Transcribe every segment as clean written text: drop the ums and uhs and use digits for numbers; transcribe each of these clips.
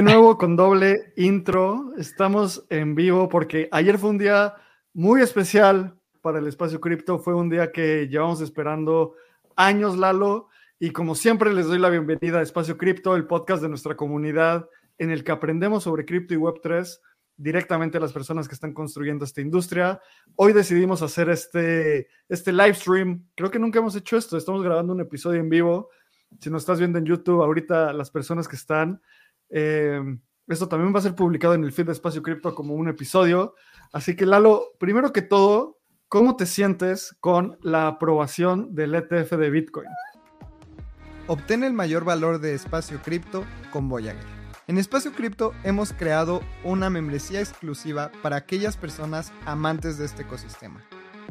de nuevo con doble intro. Estamos en vivo porque ayer fue un día muy especial para el Espacio Cripto. Fue un día que llevamos esperando años, Lalo. Y como siempre les doy la bienvenida a Espacio Cripto, el podcast de nuestra comunidad en el que aprendemos sobre cripto y Web3 directamente a las personas que están construyendo esta industria. Hoy decidimos hacer este live stream. Creo que nunca hemos hecho esto. Estamos grabando un episodio en vivo. Si nos estás viendo en YouTube, ahorita las personas que están... Esto también va a ser publicado en el feed de Espacio Cripto como un episodio. Así que, Lalo, primero que todo, ¿cómo te sientes con la aprobación del ETF de Bitcoin? Obtén el mayor valor de Espacio Cripto con Voyager. En Espacio Cripto hemos creado una membresía exclusiva para aquellas personas amantes de este ecosistema.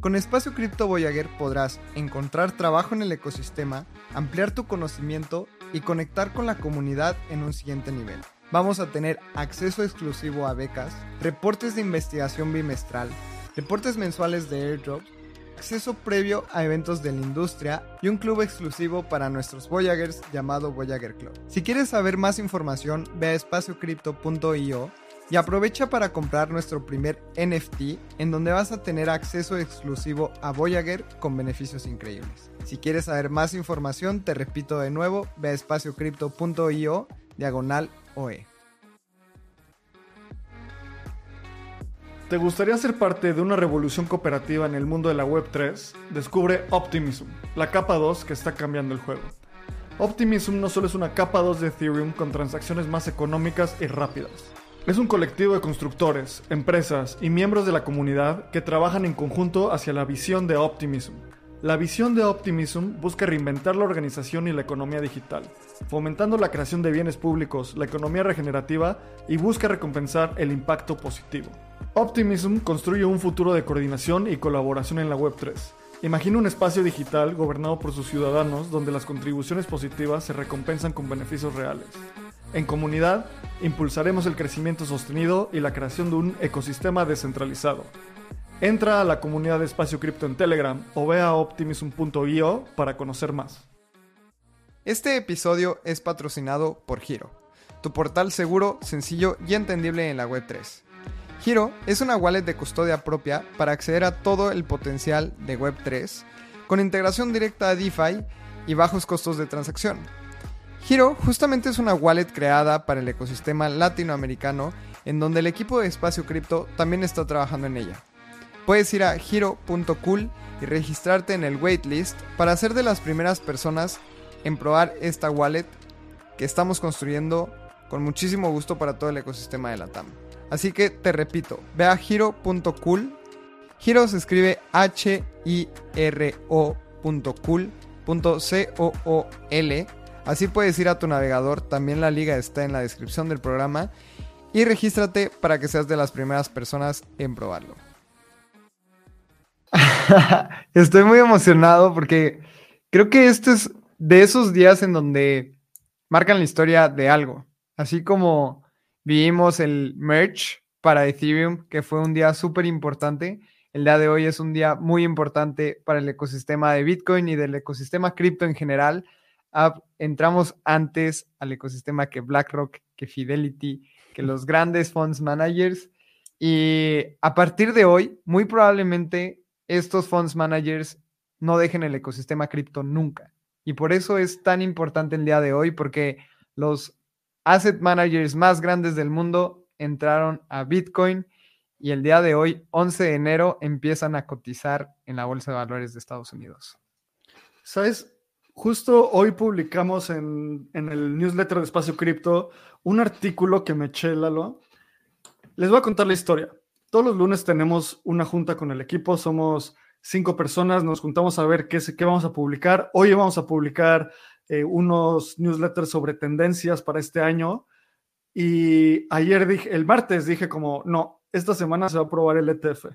Con Espacio Cripto Voyager podrás encontrar trabajo en el ecosistema, ampliar tu conocimiento y conectar con la comunidad en un siguiente nivel. Vamos a tener acceso exclusivo a becas, reportes de investigación bimestral, reportes mensuales de airdrops, acceso previo a eventos de la industria y un club exclusivo para nuestros Voyagers llamado Voyager Club. Si quieres saber más información, ve a espaciocrypto.io y aprovecha para comprar nuestro primer NFT, en donde vas a tener acceso exclusivo a Voyager con beneficios increíbles. Si quieres saber más información, te repito de nuevo, ve a espaciocrypto.io/OE. ¿Te gustaría ser parte de una revolución cooperativa en el mundo de la Web3? Descubre Optimism, la capa 2 que está cambiando el juego. Optimism no solo es una capa 2 de Ethereum con transacciones más económicas y rápidas. Es un colectivo de constructores, empresas y miembros de la comunidad que trabajan en conjunto hacia la visión de Optimism. La visión de Optimism busca reinventar la organización y la economía digital, fomentando la creación de bienes públicos, la economía regenerativa y busca recompensar el impacto positivo. Optimism construye un futuro de coordinación y colaboración en la Web3. Imagina un espacio digital gobernado por sus ciudadanos donde las contribuciones positivas se recompensan con beneficios reales. En comunidad, impulsaremos el crecimiento sostenido y la creación de un ecosistema descentralizado. Entra a la comunidad de Espacio Cripto en Telegram o ve a optimism.io para conocer más. Este episodio es patrocinado por Hiro, tu portal seguro, sencillo y entendible en la Web3. Hiro es una wallet de custodia propia para acceder a todo el potencial de Web3 con integración directa a DeFi y bajos costos de transacción. Hiro justamente es una wallet creada para el ecosistema latinoamericano, en donde el equipo de Espacio Cripto también está trabajando en ella. Puedes ir a hiro.cool y registrarte en el waitlist para ser de las primeras personas en probar esta wallet que estamos construyendo con muchísimo gusto para todo el ecosistema de la TAM. Así que te repito, ve a hiro.cool. Hiro se escribe hiro.cool.cool. Así puedes ir a tu navegador, también la liga está en la descripción del programa, y regístrate para que seas de las primeras personas en probarlo. Estoy muy emocionado porque creo que este es de esos días en donde marcan la historia de algo. Así como vivimos el merge para Ethereum, que fue un día súper importante, el día de hoy es un día muy importante para el ecosistema de Bitcoin y del ecosistema cripto en general. Entramos antes al ecosistema que BlackRock, que Fidelity, que los grandes funds managers, y a partir de hoy muy probablemente estos funds managers no dejen el ecosistema cripto nunca, y por eso es tan importante el día de hoy, porque los asset managers más grandes del mundo entraron a Bitcoin y el día de hoy, 11 de enero, empiezan a cotizar en la bolsa de valores de Estados Unidos. ¿Sabes? Justo hoy publicamos en el newsletter de Espacio Cripto un artículo que me eché, Lalo. Les voy a contar la historia. Todos los lunes tenemos una junta con el equipo. Somos 5 personas. Nos juntamos a ver qué vamos a publicar. Hoy vamos a publicar unos newsletters sobre tendencias para este año. Y ayer el martes dije como, no, esta semana se va a probar el ETF.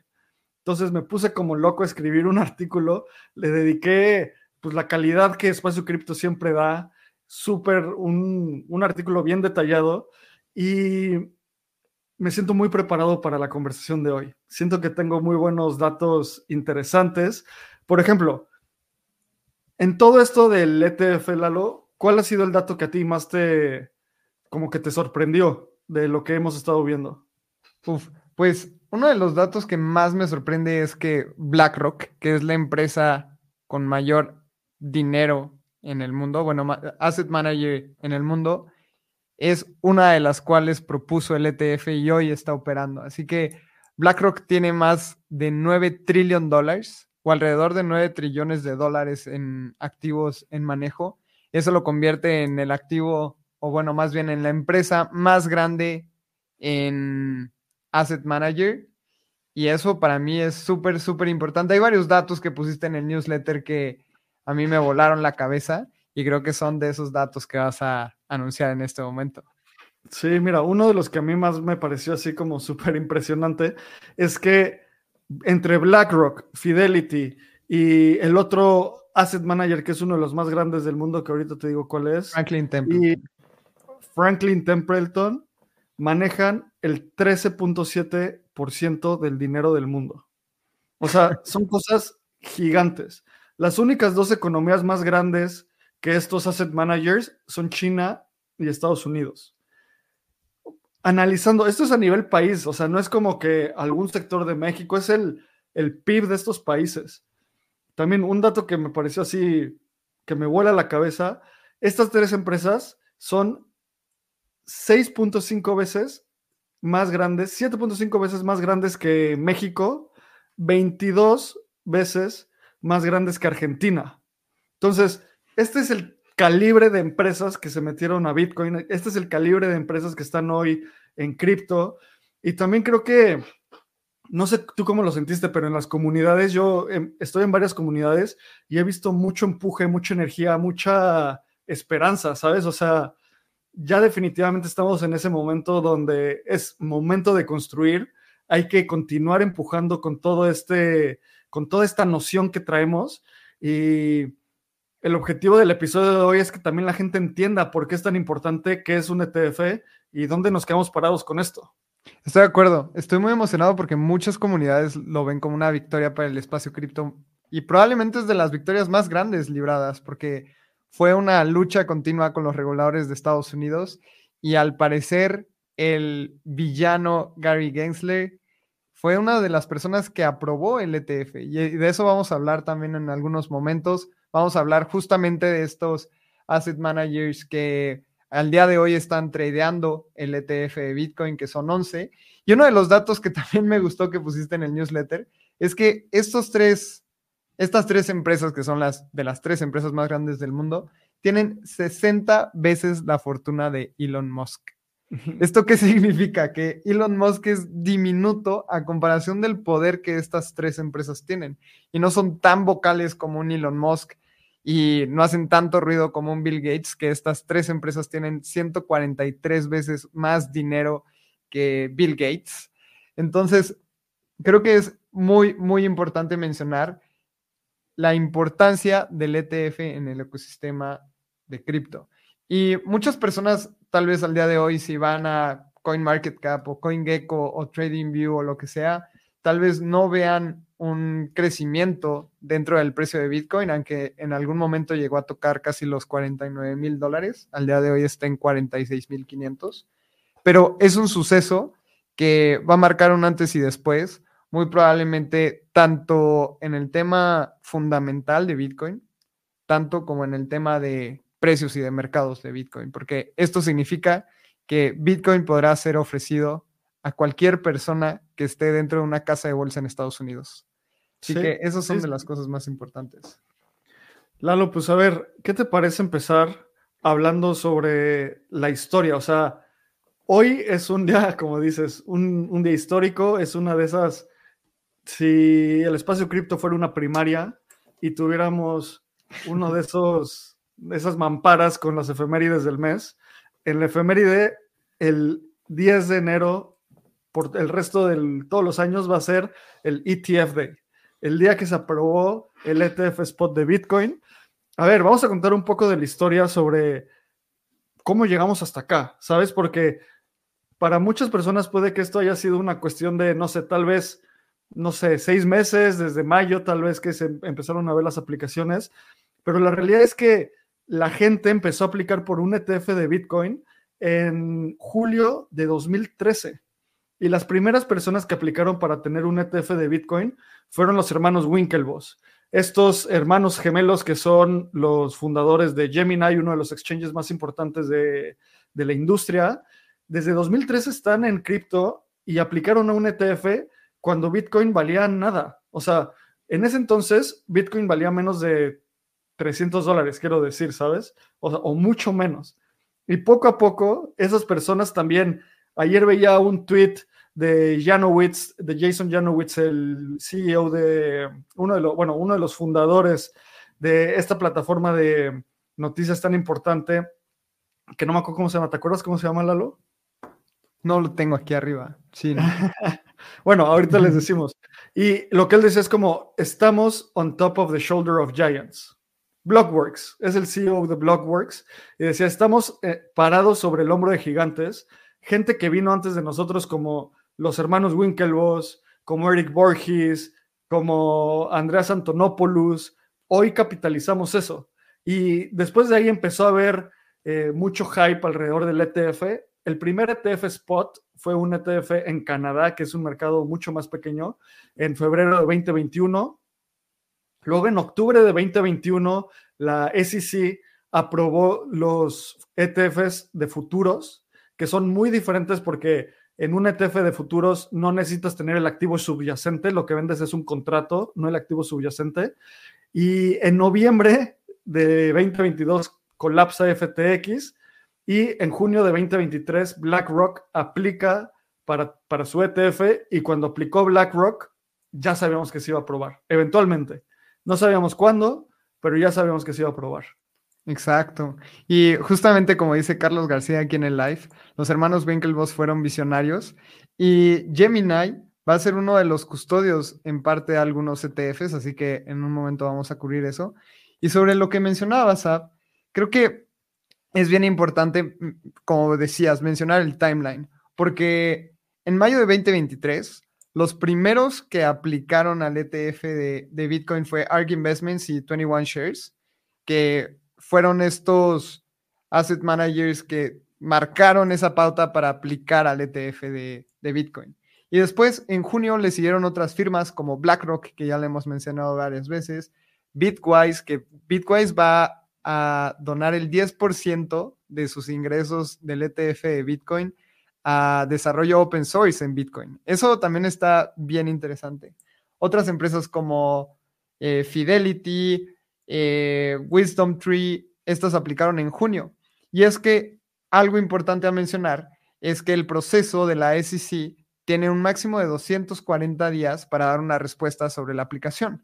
Entonces me puse como loco a escribir un artículo. Le dediqué... pues la calidad que Espacio Cripto siempre da, súper, un artículo bien detallado, y me siento muy preparado para la conversación de hoy. Siento que tengo muy buenos datos interesantes. Por ejemplo, en todo esto del ETF, Lalo, ¿cuál ha sido el dato que a ti más te, como que te sorprendió de lo que hemos estado viendo? Uf, pues uno de los datos que más me sorprende es que BlackRock, que es la empresa con mayor dinero en el mundo, bueno, asset manager en el mundo, es una de las cuales propuso el ETF y hoy está operando. Así que BlackRock tiene más de $9 trillion o alrededor de $9 trillones en activos en manejo. Eso lo convierte en el activo, o bueno, más bien en la empresa más grande en asset manager. Y eso para mí es súper, súper importante. Hay varios datos que pusiste en el newsletter que a mí me volaron la cabeza y creo que son de esos datos que vas a anunciar en este momento. Sí, mira, uno de los que a mí más me pareció así como súper impresionante es que entre BlackRock, Fidelity y el otro asset manager que es uno de los más grandes del mundo, que ahorita te digo cuál es, Franklin Templeton, y Franklin Templeton manejan el 13.7% del dinero del mundo. O sea, son cosas gigantes. Las únicas dos economías más grandes que estos asset managers son China y Estados Unidos. Analizando, esto es a nivel país, o sea, no es como que algún sector de México, es el PIB de estos países. También un dato que me pareció así, que me vuela la cabeza, estas tres empresas son 6.5 veces más grandes, 7.5 veces más grandes que México, 22 veces más grandes que Argentina. Entonces, este es el calibre de empresas que se metieron a Bitcoin. Este es el calibre de empresas que están hoy en cripto. Y también creo que, no sé tú cómo lo sentiste, pero en las comunidades, yo estoy en varias comunidades y he visto mucho empuje, mucha energía, mucha esperanza, ¿sabes? O sea, ya definitivamente estamos en ese momento donde es momento de construir. Hay que continuar empujando con toda esta noción que traemos. Y el objetivo del episodio de hoy es que también la gente entienda por qué es tan importante, qué es un ETF y dónde nos quedamos parados con esto. Estoy de acuerdo. Estoy muy emocionado porque muchas comunidades lo ven como una victoria para el espacio cripto y probablemente es de las victorias más grandes libradas porque fue una lucha continua con los reguladores de Estados Unidos y al parecer el villano Gary Gensler fue una de las personas que aprobó el ETF y de eso vamos a hablar también en algunos momentos. Vamos a hablar justamente de estos asset managers que al día de hoy están tradeando el ETF de Bitcoin, que son 11. Y uno de los datos que también me gustó que pusiste en el newsletter es que estas tres empresas, que son las tres empresas más grandes del mundo, tienen 60 veces la fortuna de Elon Musk. ¿Esto qué significa? Que Elon Musk es diminuto a comparación del poder que estas tres empresas tienen. Y no son tan vocales como un Elon Musk, y no hacen tanto ruido como un Bill Gates, que estas tres empresas tienen 143 veces más dinero que Bill Gates. Entonces, creo que es muy, muy importante mencionar la importancia del ETF en el ecosistema de cripto. Y muchas personas, tal vez al día de hoy, si van a CoinMarketCap o CoinGecko o TradingView o lo que sea, tal vez no vean un crecimiento dentro del precio de Bitcoin, aunque en algún momento llegó a tocar casi los $49,000. Al día de hoy está en $46,500. Pero es un suceso que va a marcar un antes y después, muy probablemente tanto en el tema fundamental de Bitcoin, tanto como en el tema de precios y de mercados de Bitcoin, porque esto significa que Bitcoin podrá ser ofrecido a cualquier persona que esté dentro de una casa de bolsa en Estados Unidos. Así que esas son de las cosas más importantes. Lalo, pues a ver, ¿qué te parece empezar hablando sobre la historia? O sea, hoy es un día, como dices, un día histórico, es una de esas, si el espacio cripto fuera una primaria y tuviéramos uno de esos, esas mamparas con las efemérides del mes, en la efeméride, el 10 de enero, por el resto de todos los años va a ser el ETF Day, el día que se aprobó el ETF Spot de Bitcoin. A ver, vamos a contar un poco de la historia sobre cómo llegamos hasta acá, ¿sabes? Porque para muchas personas puede que esto haya sido una cuestión de, no sé, tal vez, 6 meses, desde mayo tal vez que se empezaron a ver las aplicaciones, pero la realidad es que la gente empezó a aplicar por un ETF de Bitcoin en julio de 2013. Y las primeras personas que aplicaron para tener un ETF de Bitcoin fueron los hermanos Winklevoss. Estos hermanos gemelos que son los fundadores de Gemini, uno de los exchanges más importantes de la industria, desde 2013 están en cripto y aplicaron a un ETF cuando Bitcoin valía nada. O sea, en ese entonces Bitcoin valía menos de $300, quiero decir, ¿sabes? O sea, o mucho menos. Y poco a poco esas personas también... Ayer veía un tweet de Janowitz, de Jason Janowitz, el CEO de uno de los fundadores de esta plataforma de noticias tan importante, que no me acuerdo cómo se llama. ¿Te acuerdas cómo se llama, Lalo? No lo tengo aquí arriba. Sí. No. Bueno, ahorita les decimos. Y lo que él decía es como, estamos on top of the shoulder of giants. Blockworks, es el CEO de Blockworks. Y decía, estamos parados sobre el hombro de gigantes. Gente que vino antes de nosotros, como los hermanos Winklevoss, como Eric Borges, como Andreas Antonopoulos. Hoy capitalizamos eso. Y después de ahí empezó a haber mucho hype alrededor del ETF. El primer ETF spot fue un ETF en Canadá, que es un mercado mucho más pequeño, en febrero de 2021. Luego, en octubre de 2021, la SEC aprobó los ETFs de futuros, que son muy diferentes porque en un ETF de futuros no necesitas tener el activo subyacente, lo que vendes es un contrato, no el activo subyacente. Y en noviembre de 2022 colapsa FTX y en junio de 2023 BlackRock aplica para su ETF, y cuando aplicó BlackRock ya sabíamos que se iba a aprobar, eventualmente. No sabíamos cuándo, pero ya sabíamos que se iba a aprobar. Exacto. Y justamente como dice Carlos García aquí en el live, los hermanos Winklevoss fueron visionarios y Gemini va a ser uno de los custodios en parte de algunos ETFs, así que en un momento vamos a cubrir eso. Y sobre lo que mencionabas, creo que es bien importante, como decías, mencionar el timeline, porque en mayo de 2023 los primeros que aplicaron al ETF de Bitcoin fue ARK Investments y 21 Shares, que fueron estos asset managers que marcaron esa pauta para aplicar al ETF de Bitcoin. Y después, en junio, le siguieron otras firmas como BlackRock, que ya le hemos mencionado varias veces, Bitwise, que Bitwise va a donar el 10% de sus ingresos del ETF de Bitcoin a desarrollo open source en Bitcoin. Eso también está bien interesante. Otras empresas como Fidelity, Wisdom Tree, estas aplicaron en junio. Y es que algo importante a mencionar es que el proceso de la SEC tiene un máximo de 240 días para dar una respuesta sobre la aplicación.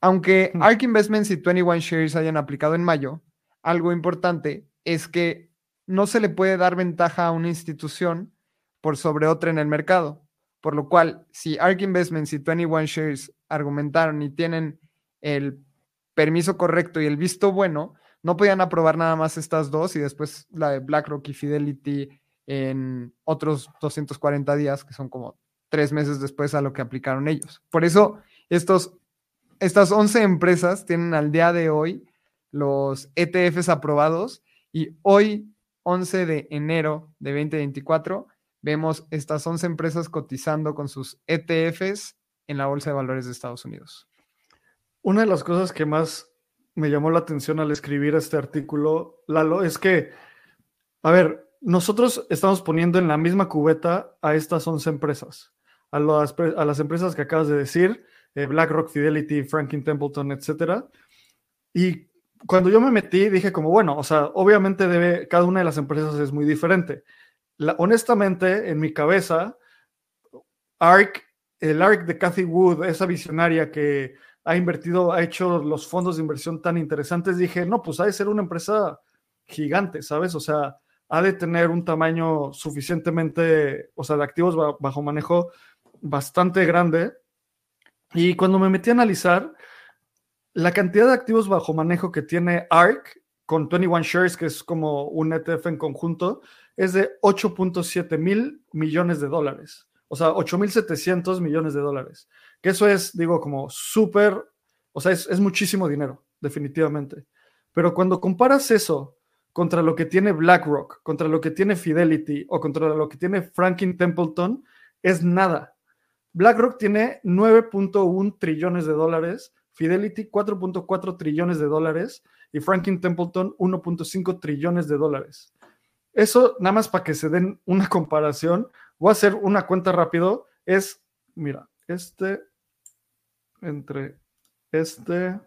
Aunque ARK Investments y 21 Shares hayan aplicado en mayo, algo importante es que no se le puede dar ventaja a una institución por sobre otra en el mercado, por lo cual si ARK Investments y 21 Shares argumentaron y tienen el permiso correcto y el visto bueno, no podían aprobar nada más estas dos y después la de BlackRock y Fidelity en otros 240 días, que son como 3 meses después a lo que aplicaron ellos. Por eso, estas 11 empresas tienen al día de hoy los ETFs aprobados y hoy, 11 de enero de 2024, vemos estas 11 empresas cotizando con sus ETFs en la Bolsa de Valores de Estados Unidos. Una de las cosas que más me llamó la atención al escribir este artículo, Lalo, es que, a ver, nosotros estamos poniendo en la misma cubeta a estas 11 empresas, a las empresas que acabas de decir, BlackRock, Fidelity, Franklin Templeton, etc. Y cuando yo me metí, dije como, bueno, o sea, obviamente cada una de las empresas es muy diferente. Honestamente, en mi cabeza, el ARK de Cathy Wood, esa visionaria que ha hecho los fondos de inversión tan interesantes, dije, no, pues ha de ser una empresa gigante, ¿sabes? O sea, ha de tener un tamaño suficientemente, o sea, de activos bajo manejo bastante grande. Y cuando me metí a analizar la cantidad de activos bajo manejo que tiene ARK con 21 Shares, que es como un ETF en conjunto, es de $8.7 mil millones de dólares. O sea, 8.700 millones de dólares. Que eso es, digo, como súper, o sea, es muchísimo dinero, definitivamente. Pero cuando comparas eso contra lo que tiene BlackRock, contra lo que tiene Fidelity o contra lo que tiene Franklin Templeton es nada. BlackRock tiene 9.1 trillones de dólares, Fidelity 4.4 trillones de dólares y Franklin Templeton 1.5 trillones de dólares. Eso, nada más para que se den una comparación, voy a hacer una cuenta rápido, es, mira, entre este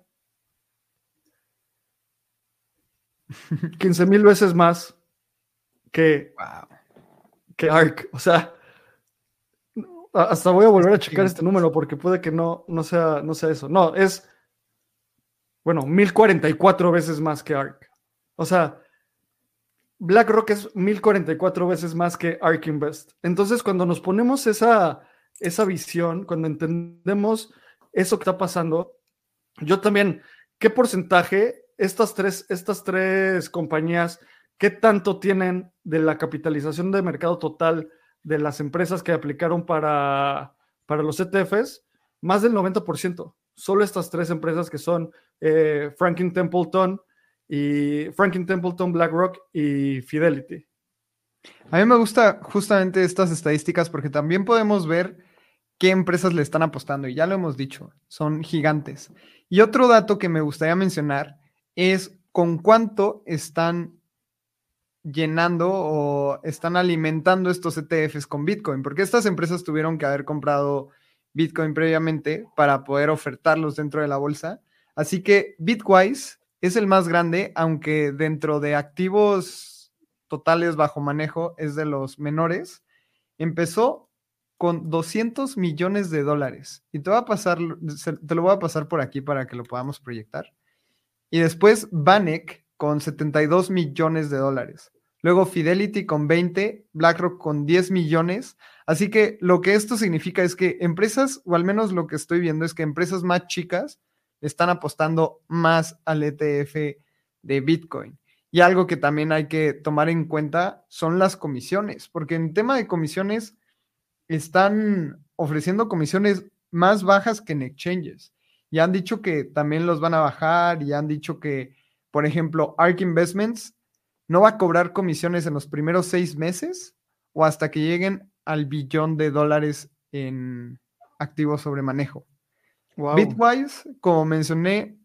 15,000 veces más que, que ARK. O sea, hasta voy a volver a checar este número porque puede que no sea eso. No, es, bueno, 1,044 veces más que ARK. O sea, BlackRock es 1,044 veces más que ARK Invest. Entonces, cuando nos ponemos esa visión, cuando entendemos eso que está pasando, yo también, ¿qué porcentaje estas tres compañías, qué tanto tienen de la capitalización de mercado total de las empresas que aplicaron para los ETFs? Más del 90%. Solo estas tres empresas que son Franklin Templeton, BlackRock y Fidelity. A mí me gusta justamente estas estadísticas porque también podemos ver qué empresas le están apostando, y ya lo hemos dicho, son gigantes. Y otro dato que me gustaría mencionar es con cuánto están llenando o están alimentando estos ETFs con Bitcoin, porque estas empresas tuvieron que haber comprado Bitcoin previamente para poder ofertarlos dentro de la bolsa. Así que Bitwise es el más grande, aunque dentro de activos totales bajo manejo es de los menores. Empezó con 200 millones de dólares. Y te lo voy a pasar por aquí para que lo podamos proyectar. Y después Vanek con 72 millones de dólares. Luego Fidelity con 20, BlackRock con 10 millones. Así que lo que esto significa es que empresas, o al menos lo que estoy viendo, es que empresas más chicas están apostando más al ETF de Bitcoin. Y algo que también hay que tomar en cuenta son las comisiones, porque en tema de comisiones están ofreciendo comisiones más bajas que en exchanges. Y han dicho que también los van a bajar, y han dicho que, por ejemplo, ARK Investments no va a cobrar comisiones en los primeros 6 meses o hasta que lleguen al $1 billón en activos sobre manejo. Wow. Bitwise, como mencioné,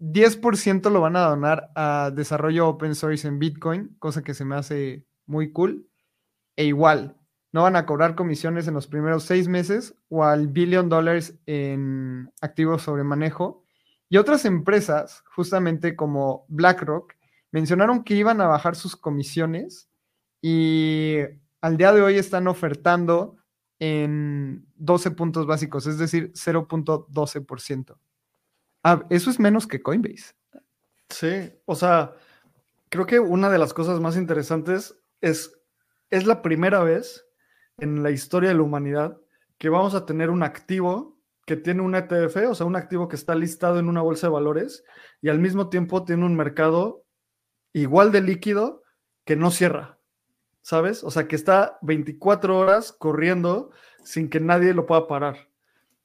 10% lo van a donar a desarrollo open source en Bitcoin, cosa que se me hace muy cool. E igual, no van a cobrar comisiones en los primeros 6 meses o al $1 billón en activos sobre manejo. Y otras empresas, justamente como BlackRock, mencionaron que iban a bajar sus comisiones y al día de hoy están ofertando en 12 puntos básicos, es decir, 0.12%. Ah, eso es menos que Coinbase. Sí, o sea, creo que una de las cosas más interesantes es la primera vez en la historia de la humanidad que vamos a tener un activo que tiene un ETF, o sea, un activo que está listado en una bolsa de valores y al mismo tiempo tiene un mercado igual de líquido que no cierra, ¿sabes? O sea, que está 24 horas corriendo sin que nadie lo pueda parar.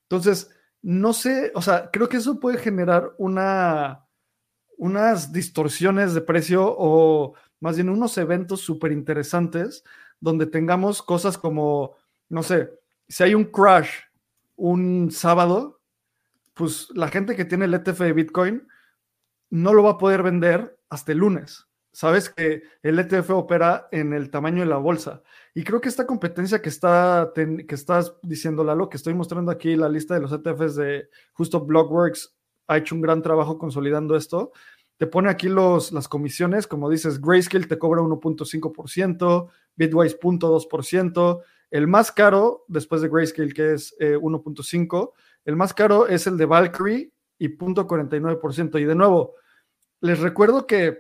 Entonces, no sé, o sea, creo que eso puede generar unas distorsiones de precio o más bien unos eventos súper interesantes donde tengamos cosas como, no sé, si hay un crash un sábado, pues la gente que tiene el ETF de Bitcoin no lo va a poder vender hasta el lunes. Sabes que el ETF opera en el tamaño de la bolsa. Y creo que esta competencia que estás diciendo, Lalo, que estoy mostrando aquí la lista de los ETFs de justo Blockworks, ha hecho un gran trabajo consolidando esto. Te pone aquí las comisiones, como dices, Grayscale te cobra 1.5%, Bitwise 0.2%, el más caro, después de Grayscale, que es 1.5%, el más caro es el de Valkyrie y 0.49%. Y de nuevo, les recuerdo que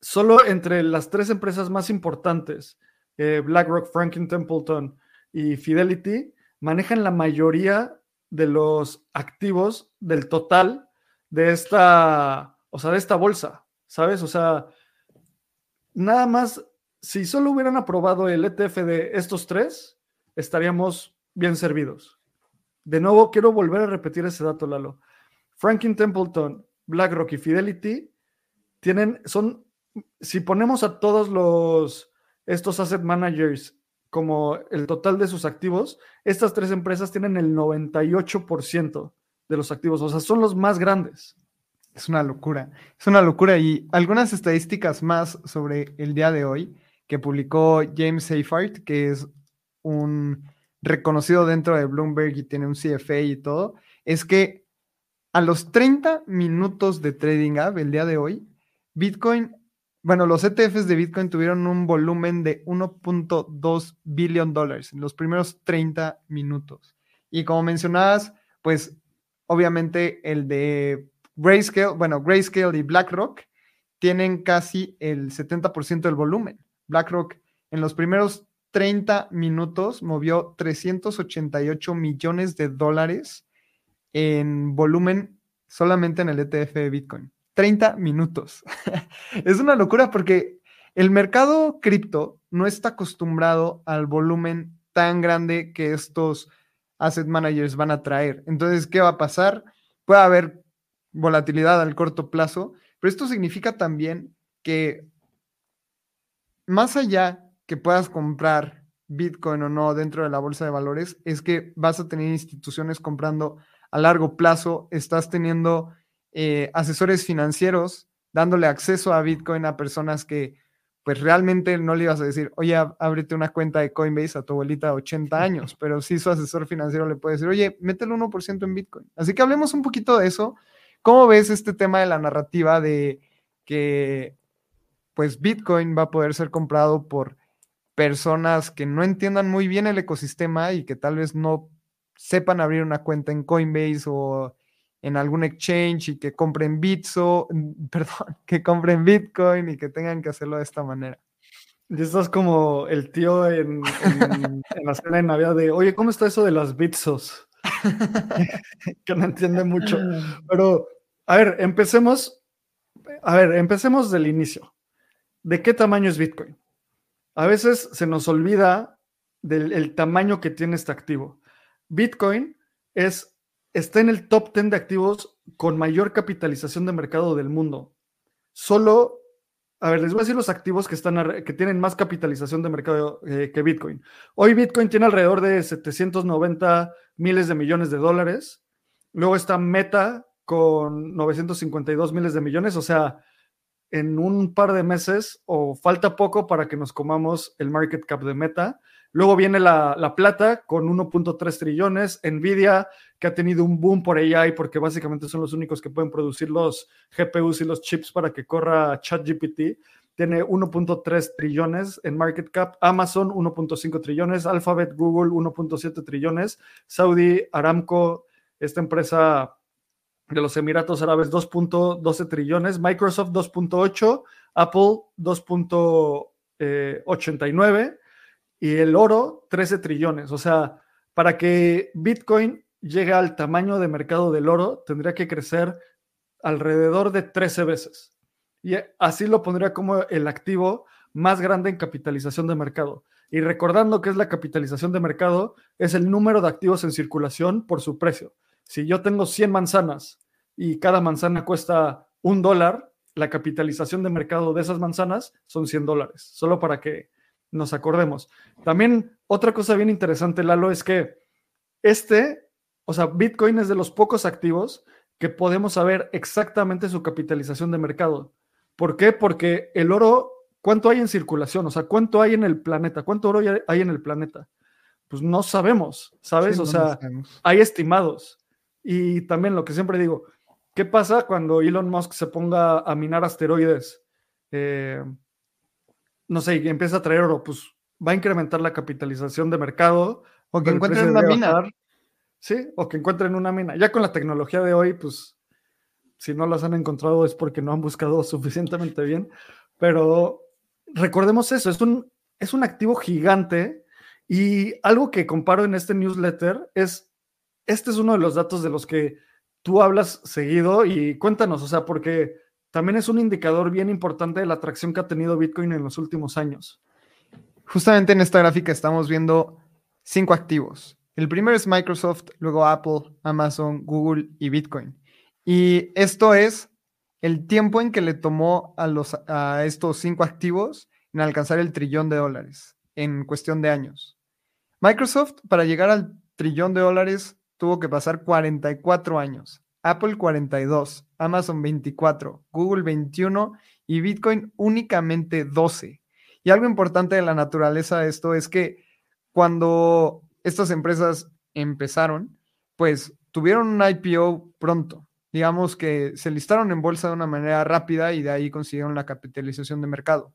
solo entre las tres empresas más importantes, BlackRock, Franklin Templeton y Fidelity, manejan la mayoría de los activos del total de esta bolsa, ¿sabes? O sea, nada más, si solo hubieran aprobado el ETF de estos tres, estaríamos bien servidos. De nuevo, quiero volver a repetir ese dato, Lalo. Franklin Templeton, BlackRock y Fidelity son si ponemos a todos estos asset managers como el total de sus activos, estas tres empresas tienen el 98% de los activos. O sea, son los más grandes. Es una locura. Es una locura. Y algunas estadísticas más sobre el día de hoy que publicó James Seyfarth, que es un reconocido dentro de Bloomberg y tiene un CFA y todo, es que a los 30 minutos de trading app el día de hoy, Bitcoin... Bueno, los ETFs de Bitcoin tuvieron un volumen de $1.2 billion en los primeros 30 minutos. Y como mencionabas, pues obviamente el de Grayscale, bueno, Grayscale y BlackRock tienen casi el 70% del volumen. BlackRock en los primeros 30 minutos movió $388 millones en volumen solamente en el ETF de Bitcoin. 30 minutos. Es una locura porque el mercado cripto no está acostumbrado al volumen tan grande que estos asset managers van a traer. Entonces, ¿qué va a pasar? Puede haber volatilidad al corto plazo, pero esto significa también que más allá que puedas comprar Bitcoin o no dentro de la bolsa de valores, es que vas a tener instituciones comprando a largo plazo, estás teniendo... asesores financieros dándole acceso a Bitcoin a personas que pues realmente no le ibas a decir, oye, ábrete una cuenta de Coinbase a tu abuelita de 80 años, pero sí su asesor financiero le puede decir, oye, métele 1% en Bitcoin. Así que hablemos un poquito de eso. ¿Cómo ves este tema de la narrativa de que pues Bitcoin va a poder ser comprado por personas que no entiendan muy bien el ecosistema y que tal vez no sepan abrir una cuenta en Coinbase o en algún exchange y que compren Bitcoin y que tengan que hacerlo de esta manera? Ya estás como el tío en la cena de Navidad de, oye, ¿cómo está eso de las Bitsos? Que no entiende mucho. Pero, a ver, empecemos del inicio. ¿De qué tamaño es Bitcoin? A veces se nos olvida del tamaño que tiene este activo. Bitcoin está en el top 10 de activos con mayor capitalización de mercado del mundo. Solo, a ver, les voy a decir los activos que tienen más capitalización de mercado que Bitcoin. Hoy Bitcoin tiene alrededor de 790 miles de millones de dólares. Luego está Meta con 952 miles de millones. O sea, en un par de meses o falta poco para que nos comamos el market cap de Meta. Luego viene la plata con 1.3 trillones. Nvidia, que ha tenido un boom por AI porque básicamente son los únicos que pueden producir los GPUs y los chips para que corra ChatGPT. Tiene 1.3 trillones en market cap. Amazon, 1.5 trillones. Alphabet, Google, 1.7 trillones. Saudi Aramco, esta empresa de los Emiratos Árabes, 2.12 trillones. Microsoft, 2.8. Apple, 2.89. Y el oro, 13 trillones. O sea, para que Bitcoin llegue al tamaño de mercado del oro, tendría que crecer alrededor de 13 veces. Y así lo pondría como el activo más grande en capitalización de mercado. Y recordando que es la capitalización de mercado, es el número de activos en circulación por su precio. Si yo tengo 100 manzanas y cada manzana cuesta $1, la capitalización de mercado de esas manzanas son $100. Solo para que nos acordemos. También otra cosa bien interesante, Lalo, es que Bitcoin es de los pocos activos que podemos saber exactamente su capitalización de mercado. ¿Por qué? Porque el oro, ¿cuánto hay en circulación? O sea, ¿cuánto hay en el planeta? ¿Cuánto oro hay en el planeta? Pues no sabemos, ¿sabes? Sí, hay estimados. Y también lo que siempre digo, ¿qué pasa cuando Elon Musk se ponga a minar asteroides? No sé, y empieza a traer oro, pues va a incrementar la capitalización de mercado. O que encuentren una mina. Sí, o que encuentren una mina. Ya con la tecnología de hoy, pues, si no las han encontrado es porque no han buscado suficientemente bien. Pero recordemos eso, es un activo gigante. Y algo que comparo en este newsletter es, este es uno de los datos de los que tú hablas seguido y cuéntanos, o sea, porque... También es un indicador bien importante de la atracción que ha tenido Bitcoin en los últimos años. Justamente en esta gráfica estamos viendo 5 activos. El primero es Microsoft, luego Apple, Amazon, Google y Bitcoin. Y esto es el tiempo en que le tomó a estos 5 activos en alcanzar el $1 trillón en cuestión de años. Microsoft, para llegar al $1 trillón, tuvo que pasar 44 años, Apple 42, Amazon 24, Google 21 y Bitcoin únicamente 12. Y algo importante de la naturaleza de esto es que cuando estas empresas empezaron, pues tuvieron un IPO pronto. Digamos que se listaron en bolsa de una manera rápida y de ahí consiguieron la capitalización de mercado.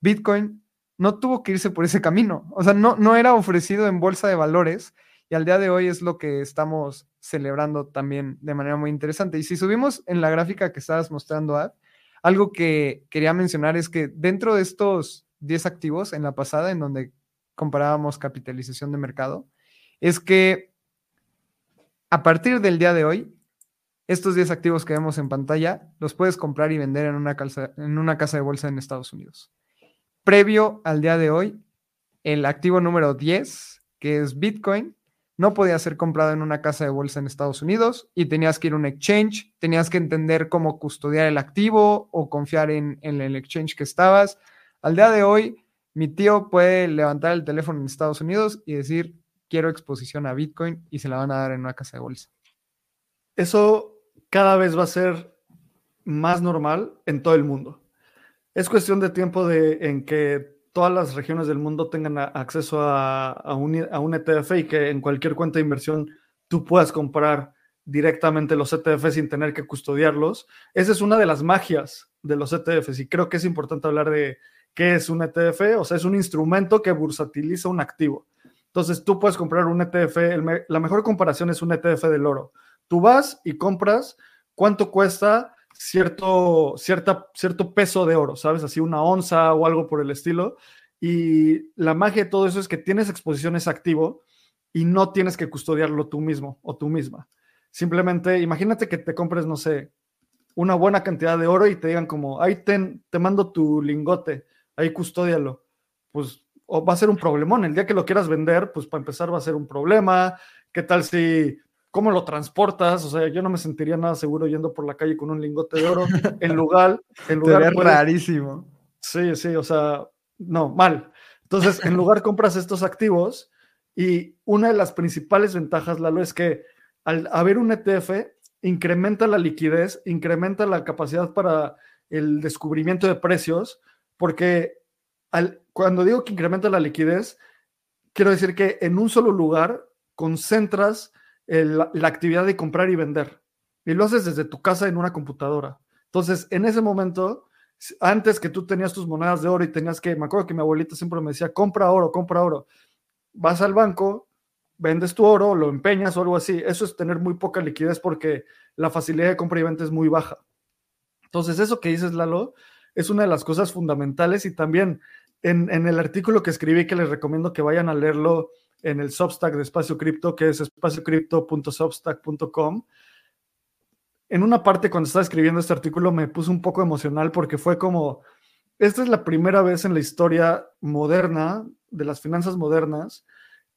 Bitcoin no tuvo que irse por ese camino. O sea, no era ofrecido en bolsa de valores y al día de hoy es lo que estamos celebrando también de manera muy interesante. Y si subimos en la gráfica que estabas mostrando, Ad, algo que quería mencionar es que dentro de estos 10 activos en la pasada, en donde comparábamos capitalización de mercado, es que a partir del día de hoy, estos 10 activos que vemos en pantalla los puedes comprar y vender en una casa de bolsa en Estados Unidos. Previo al día de hoy, el activo número 10, que es Bitcoin, no podía ser comprado en una casa de bolsa en Estados Unidos y tenías que ir a un exchange, tenías que entender cómo custodiar el activo o confiar en el exchange que estabas. Al día de hoy, mi tío puede levantar el teléfono en Estados Unidos y decir, quiero exposición a Bitcoin y se la van a dar en una casa de bolsa. Eso cada vez va a ser más normal en todo el mundo. Es cuestión de tiempo en que todas las regiones del mundo tengan acceso a un ETF y que en cualquier cuenta de inversión tú puedas comprar directamente los ETF sin tener que custodiarlos. Esa es una de las magias de los ETFs y creo que es importante hablar de qué es un ETF. O sea, es un instrumento que bursatiliza un activo. Entonces tú puedes comprar un ETF. La mejor comparación es un ETF del oro. Tú vas y compras cuánto cuesta cierto peso de oro, ¿sabes? Así una onza o algo por el estilo. Y la magia de todo eso es que tienes exposición a ese activo y no tienes que custodiarlo tú mismo o tú misma. Simplemente imagínate que te compres, no sé, una buena cantidad de oro y te digan como, ahí te mando tu lingote, ahí custódialo. Pues va a ser un problemón. El día que lo quieras vender, pues para empezar va a ser un problema. ¿Qué tal si... ¿Cómo lo transportas? O sea, yo no me sentiría nada seguro yendo por la calle con un lingote de oro. En lugar sería rarísimo. Sí, o sea, no, mal. Entonces, en lugar compras estos activos y una de las principales ventajas, Lalo, es que al haber un ETF incrementa la liquidez, incrementa la capacidad para el descubrimiento de precios, porque cuando digo que incrementa la liquidez, quiero decir que en un solo lugar concentras la actividad de comprar y vender. Y lo haces desde tu casa en una computadora. Entonces, en ese momento, antes que tú tenías tus monedas de oro y tenías que... Me acuerdo que mi abuelita siempre me decía, compra oro, compra oro. Vas al banco, vendes tu oro, lo empeñas o algo así. Eso es tener muy poca liquidez porque la facilidad de compra y venta es muy baja. Entonces, eso que dices, Lalo, es una de las cosas fundamentales. Y también en el artículo que escribí, que les recomiendo que vayan a leerlo, en el Substack de Espacio Cripto, que es espaciocrypto.substack.com. En una parte, cuando estaba escribiendo este artículo, me puse un poco emocional porque fue como, esta es la primera vez en la historia moderna, de las finanzas modernas,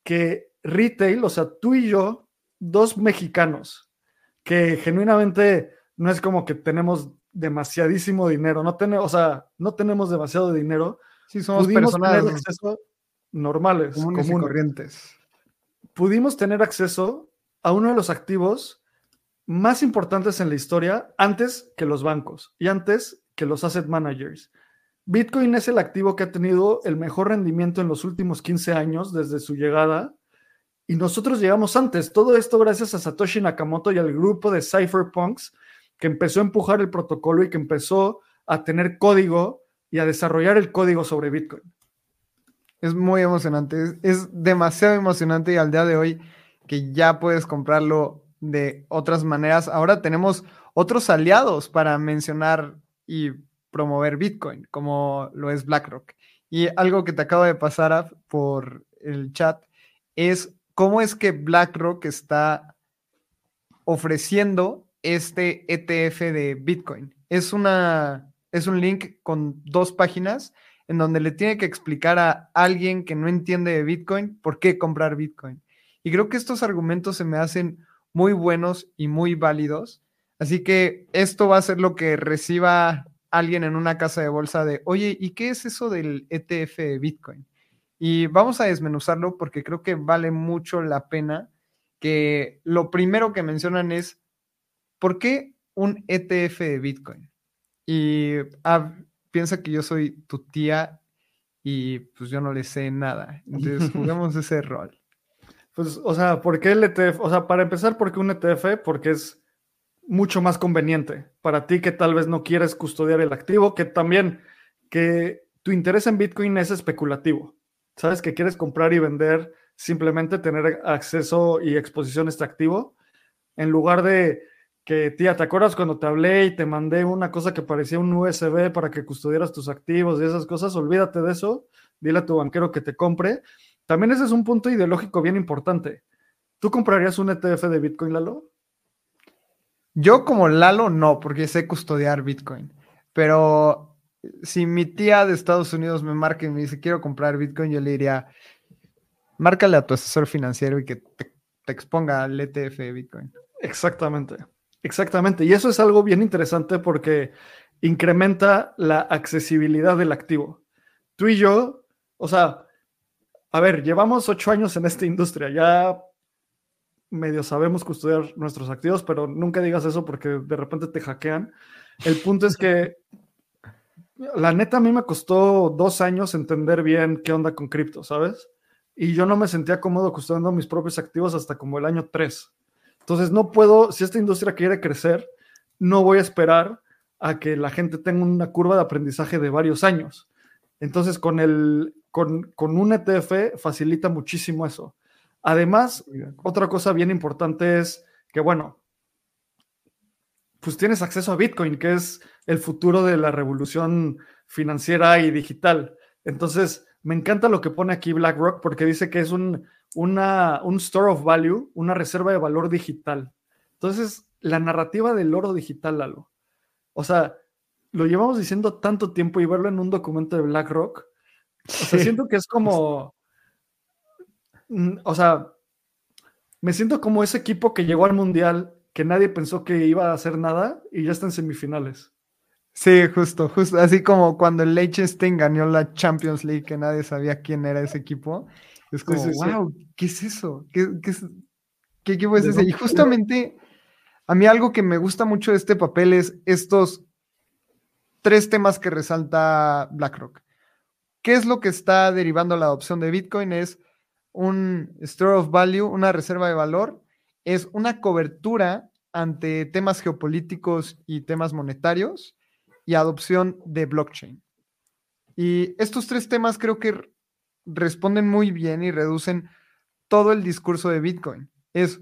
que retail, o sea, tú y yo, dos mexicanos, que genuinamente no es como que tenemos demasiadísimo dinero, no tenemos demasiado dinero. Sí, somos personas normales, comunes y corrientes. Pudimos tener acceso a uno de los activos más importantes en la historia antes que los bancos y antes que los asset managers. Bitcoin es el activo que ha tenido el mejor rendimiento en los últimos 15 años desde su llegada y nosotros llegamos antes. Todo esto gracias a Satoshi Nakamoto y al grupo de cypherpunks que empezó a empujar el protocolo y que empezó a tener código y a desarrollar el código sobre Bitcoin. Es muy emocionante, es demasiado emocionante y al día de hoy que ya puedes comprarlo de otras maneras. Ahora tenemos otros aliados para mencionar y promover Bitcoin, como lo es BlackRock. Y algo que te acabo de pasar por el chat es cómo es que BlackRock está ofreciendo este ETF de Bitcoin. Es un link con 2 páginas en donde le tiene que explicar a alguien que no entiende de Bitcoin por qué comprar Bitcoin. Y creo que estos argumentos se me hacen muy buenos y muy válidos Así que esto va a ser lo que reciba alguien en una casa de bolsa de, oye, ¿y qué es eso del ETF de Bitcoin? Y vamos a desmenuzarlo porque creo que vale mucho la pena, que lo primero que mencionan es, ¿por qué un ETF de Bitcoin? Y piensa que yo soy tu tía y pues yo no le sé nada. Entonces, juguemos ese rol. Pues, o sea, ¿por qué el ETF? O sea, para empezar, ¿por qué un ETF? Porque es mucho más conveniente para ti que tal vez no quieres custodiar el activo, que también que tu interés en Bitcoin es especulativo. Sabes que quieres comprar y vender, simplemente tener acceso y exposición a este activo, en lugar de que, tía, ¿te acuerdas cuando te hablé y te mandé una cosa que parecía un USB para que custodieras tus activos y esas cosas? Olvídate de eso, dile a tu banquero que te compre. También ese es un punto ideológico bien importante. ¿Tú comprarías un ETF de Bitcoin, Lalo? Yo como Lalo no, porque sé custodiar Bitcoin. Pero si mi tía de Estados Unidos me marca y me dice, quiero comprar Bitcoin, yo le diría, márcale a tu asesor financiero y que te exponga al ETF de Bitcoin. Exactamente. Exactamente, y eso es algo bien interesante porque incrementa la accesibilidad del activo. Tú y yo, o sea, a ver, llevamos 8 años en esta industria, ya medio sabemos custodiar nuestros activos, pero nunca digas eso porque de repente te hackean. El punto es que la neta a mí me costó 2 años entender bien qué onda con cripto, ¿sabes? Y yo no me sentía cómodo custodiando mis propios activos hasta como el año 3. Entonces no puedo, si esta industria quiere crecer, no voy a esperar a que la gente tenga una curva de aprendizaje de varios años. Entonces con un ETF facilita muchísimo eso. Además, otra cosa bien importante es que, bueno, pues tienes acceso a Bitcoin, que es el futuro de la revolución financiera y digital. Entonces, me encanta lo que pone aquí BlackRock porque dice que es un store of value, una reserva de valor digital. Entonces, la narrativa del oro digital, Lalo. O sea, lo llevamos diciendo tanto tiempo y verlo en un documento de BlackRock. O sea, siento que es como... O sea, me siento como ese equipo que llegó al Mundial, que nadie pensó que iba a hacer nada y ya está en semifinales. Sí, justo. Así como cuando el Liechtenstein ganó la Champions League, que nadie sabía quién era ese equipo. Es como, wow, ¿qué es eso? ¿Qué equipo es ese? Y justamente a mí algo que me gusta mucho de este papel es estos 3 temas que resalta BlackRock. ¿Qué es lo que está derivando la adopción de Bitcoin? Es un store of value, una reserva de valor, es una cobertura ante temas geopolíticos y temas monetarios y adopción de blockchain. Y estos 3 temas creo que responden muy bien y reducen todo el discurso de Bitcoin. Es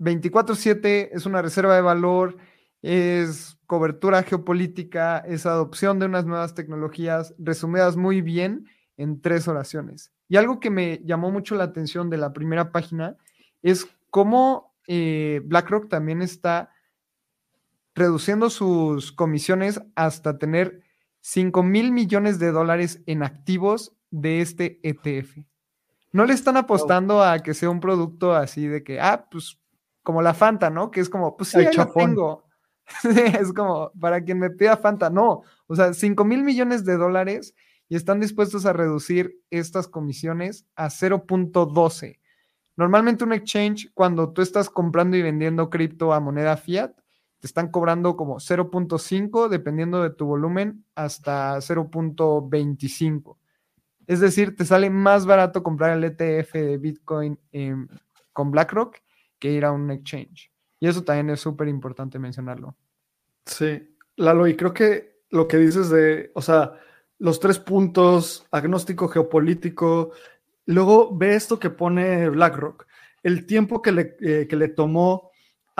24/7, es una reserva de valor, es cobertura geopolítica, es adopción de unas nuevas tecnologías, resumidas muy bien en 3 oraciones. Y algo que me llamó mucho la atención de la primera página es cómo BlackRock también está reduciendo sus comisiones hasta tener $5,000 millones en activos de este ETF. No le están apostando a que sea un producto así de que, pues, como la Fanta, ¿no? Que es como, pues sí, ahí la tengo. Es como, para quien me pida Fanta, no. O sea, $5,000 millones y están dispuestos a reducir estas comisiones a 0.12. Normalmente un exchange, cuando tú estás comprando y vendiendo cripto a moneda fiat, te están cobrando como 0.5, dependiendo de tu volumen, hasta 0.25. Es decir, te sale más barato comprar el ETF de Bitcoin con BlackRock que ir a un exchange. Y eso también es súper importante mencionarlo. Sí, Lalo, y creo que lo que dices de, o sea, los 3 puntos, agnóstico, geopolítico, luego ve esto que pone BlackRock. El tiempo que le tomó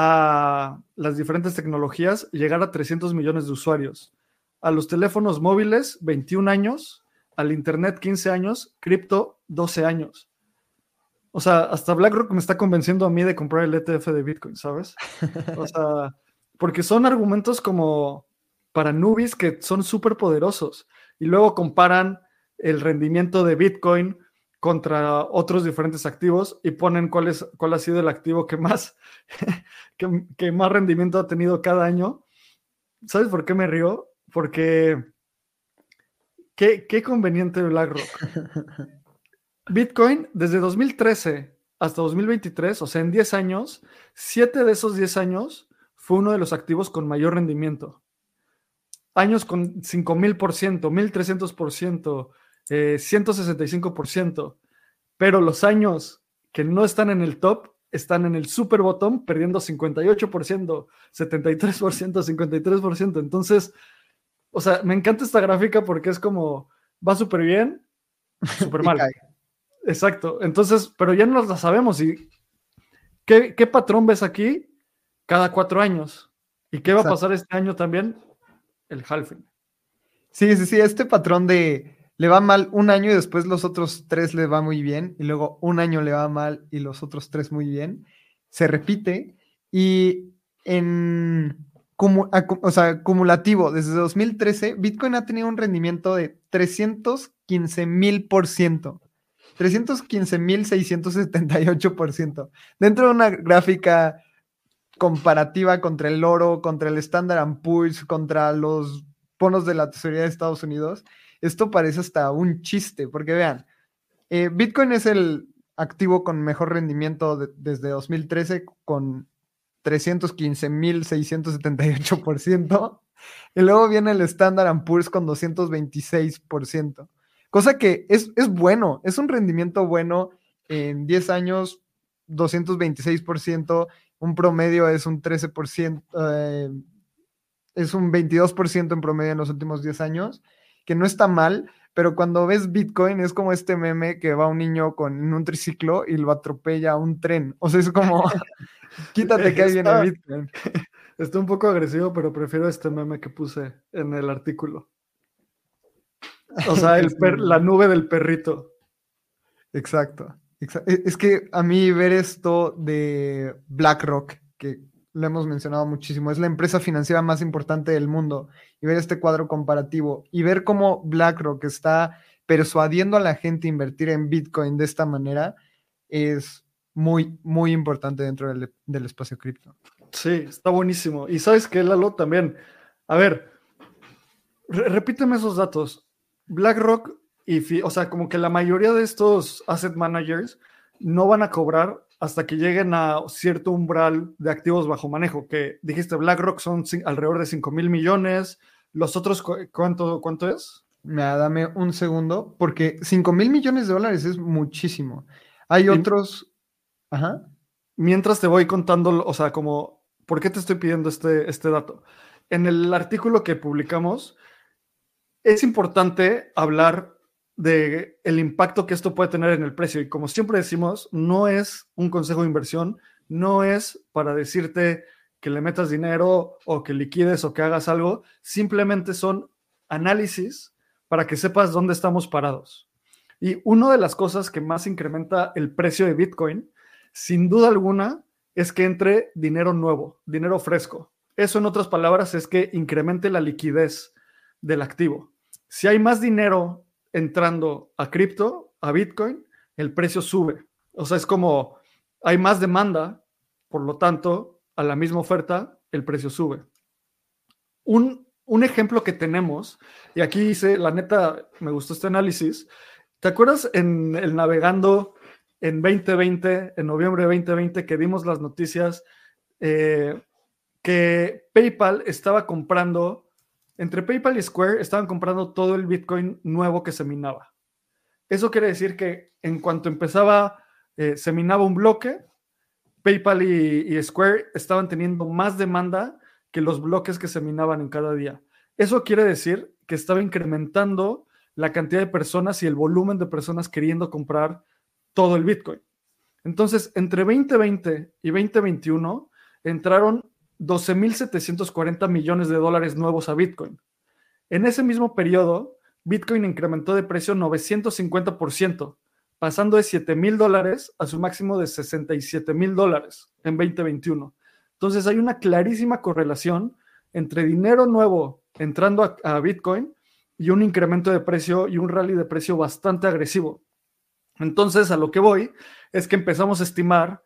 a las diferentes tecnologías llegar a 300 millones de usuarios. A los teléfonos móviles, 21 años. Al internet, 15 años. Cripto, 12 años. O sea, hasta BlackRock me está convenciendo a mí de comprar el ETF de Bitcoin, ¿sabes? O sea, porque son argumentos como para newbies que son súper poderosos. Y luego comparan el rendimiento de Bitcoin contra otros diferentes activos y ponen cuál ha sido el activo que más, que más rendimiento ha tenido cada año. ¿Sabes por qué me río? Porque qué conveniente BlackRock. Bitcoin, desde 2013 hasta 2023, o sea, en 10 años, 7 de esos 10 años fue uno de los activos con mayor rendimiento. Años con 5,000%, 1,300%, 165%. Pero los años que no están en el top, están en el super bottom, perdiendo 58%, 73%, 53%. Entonces, o sea, me encanta esta gráfica porque es como, va súper bien, súper mal. Exacto. Entonces, pero ya no la sabemos. ¿Y qué patrón ves aquí? Cada 4 años. ¿Y qué va a pasar este año también? El halving. Sí. Este patrón de le va mal un año y después los otros 3 le va muy bien. Y luego un año le va mal y los otros 3 muy bien. Se repite. Y acumulativo, desde 2013, Bitcoin ha tenido un rendimiento de 315,000%. 315,678%. Dentro de una gráfica comparativa contra el oro, contra el Standard & Poor's, contra los bonos de la tesorería de Estados Unidos, esto parece hasta un chiste, porque vean, Bitcoin es el activo con mejor rendimiento desde 2013 con 315,678%, y luego viene el Standard & Poor's con 226%. Cosa que es bueno, es un rendimiento bueno en 10 años, 226%, un promedio es un 13%, es un 22% en promedio en los últimos 10 años, que no está mal, pero cuando ves Bitcoin es como este meme que va un niño en un triciclo y lo atropella un tren. O sea, es como, quítate que ahí viene Bitcoin. Está un poco agresivo, pero prefiero este meme que puse en el artículo. O sea, la nube del perrito. Exacto. Es que a mí ver esto de BlackRock, que lo hemos mencionado muchísimo, es la empresa financiera más importante del mundo, y ver este cuadro comparativo, y ver cómo BlackRock está persuadiendo a la gente a invertir en Bitcoin de esta manera, es muy, muy importante dentro del espacio cripto. Sí, está buenísimo. Y ¿sabes qué, Lalo? También, a ver, repíteme esos datos. BlackRock o sea, como que la mayoría de estos asset managers no van a cobrar hasta que lleguen a cierto umbral de activos bajo manejo, que dijiste BlackRock son alrededor de 5,000 millones. ¿Los otros cuánto es? Dame un segundo, porque 5,000 millones de dólares es muchísimo. Hay otros... Ajá. Mientras te voy contando, o sea, como, ¿por qué te estoy pidiendo este dato? En el artículo que publicamos, es importante hablar de el impacto que esto puede tener en el precio. Y como siempre decimos, no es un consejo de inversión, no es para decirte que le metas dinero o que liquides o que hagas algo. Simplemente son análisis para que sepas dónde estamos parados. Y una de las cosas que más incrementa el precio de Bitcoin, sin duda alguna, es que entre dinero nuevo, dinero fresco. Eso, en otras palabras, es que incremente la liquidez del activo. Si hay más dinero entrando a cripto, a Bitcoin, el precio sube. O sea, es como hay más demanda, por lo tanto, a la misma oferta, el precio sube. Un ejemplo que tenemos, y aquí hice, la neta, me gustó este análisis. ¿Te acuerdas en el Navegando en 2020, en noviembre de 2020, que dimos las noticias que PayPal estaba comprando... Entre PayPal y Square estaban comprando todo el Bitcoin nuevo que se minaba? Eso quiere decir que en cuanto empezaba, se minaba un bloque, PayPal y Square estaban teniendo más demanda que los bloques que se minaban en cada día. Eso quiere decir que estaba incrementando la cantidad de personas y el volumen de personas queriendo comprar todo el Bitcoin. Entonces, entre 2020 y 2021 entraron 12,740 millones de dólares nuevos a Bitcoin. En ese mismo periodo, Bitcoin incrementó de precio 950%, pasando de $7,000 a su máximo de $67,000 en 2021. Entonces hay una clarísima correlación entre dinero nuevo entrando a Bitcoin y un incremento de precio y un rally de precio bastante agresivo. Entonces, a lo que voy es que empezamos a estimar,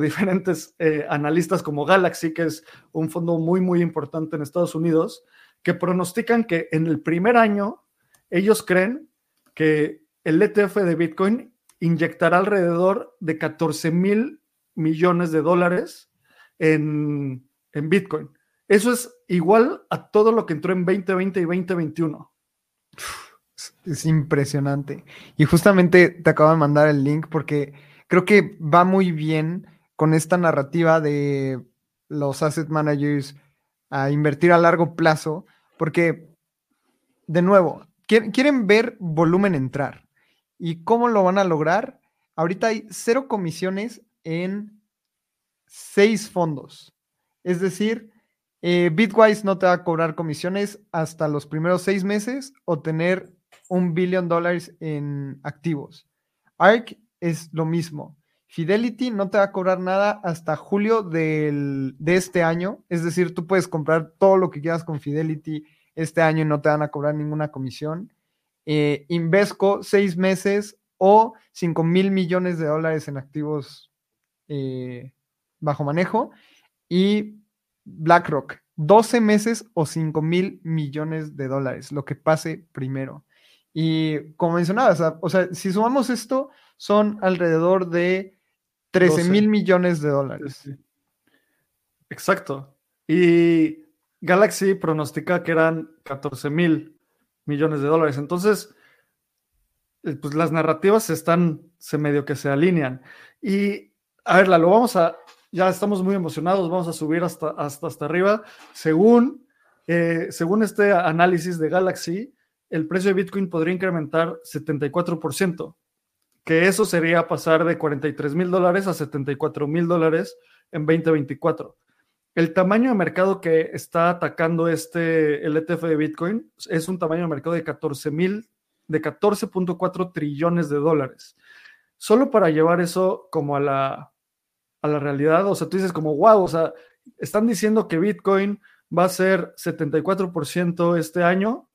diferentes analistas como Galaxy, que es un fondo muy, muy importante en Estados Unidos, que pronostican que en el primer año ellos creen que el ETF de Bitcoin inyectará alrededor de $14,000 millones en Bitcoin. Eso es igual a todo lo que entró en 2020 y 2021. Es impresionante. Y justamente te acabo de mandar el link porque creo que va muy bien con esta narrativa de los asset managers a invertir a largo plazo, porque, de nuevo, quieren ver volumen entrar. ¿Y cómo lo van a lograr? Ahorita hay 0 comisiones en 6 fondos. Es decir, Bitwise no te va a cobrar comisiones hasta los primeros 6 meses o tener $1 billón en activos. ARK es lo mismo. Fidelity no te va a cobrar nada hasta julio de este año. Es decir, tú puedes comprar todo lo que quieras con Fidelity este año y no te van a cobrar ninguna comisión. Invesco, 6 meses o $5,000 millones en activos bajo manejo. Y BlackRock, 12 meses o $5,000 millones, lo que pase primero. Y como mencionabas, o sea, si sumamos esto, son alrededor de $13,000 millones. Sí. Exacto. Y Galaxy pronostica que eran $14,000 millones. Entonces, pues las narrativas se medio que se alinean. Y, a ver, Lalo, ya estamos muy emocionados, vamos a subir hasta arriba. Según este análisis de Galaxy, el precio de Bitcoin podría incrementar 74%, que eso sería pasar de $43,000 a $74,000 en 2024. El tamaño de mercado que está atacando el ETF de Bitcoin es un tamaño de mercado de $14.4 trillones. Solo para llevar eso como a la realidad, o sea, tú dices como, wow, o sea, están diciendo que Bitcoin va a ser 74% este año.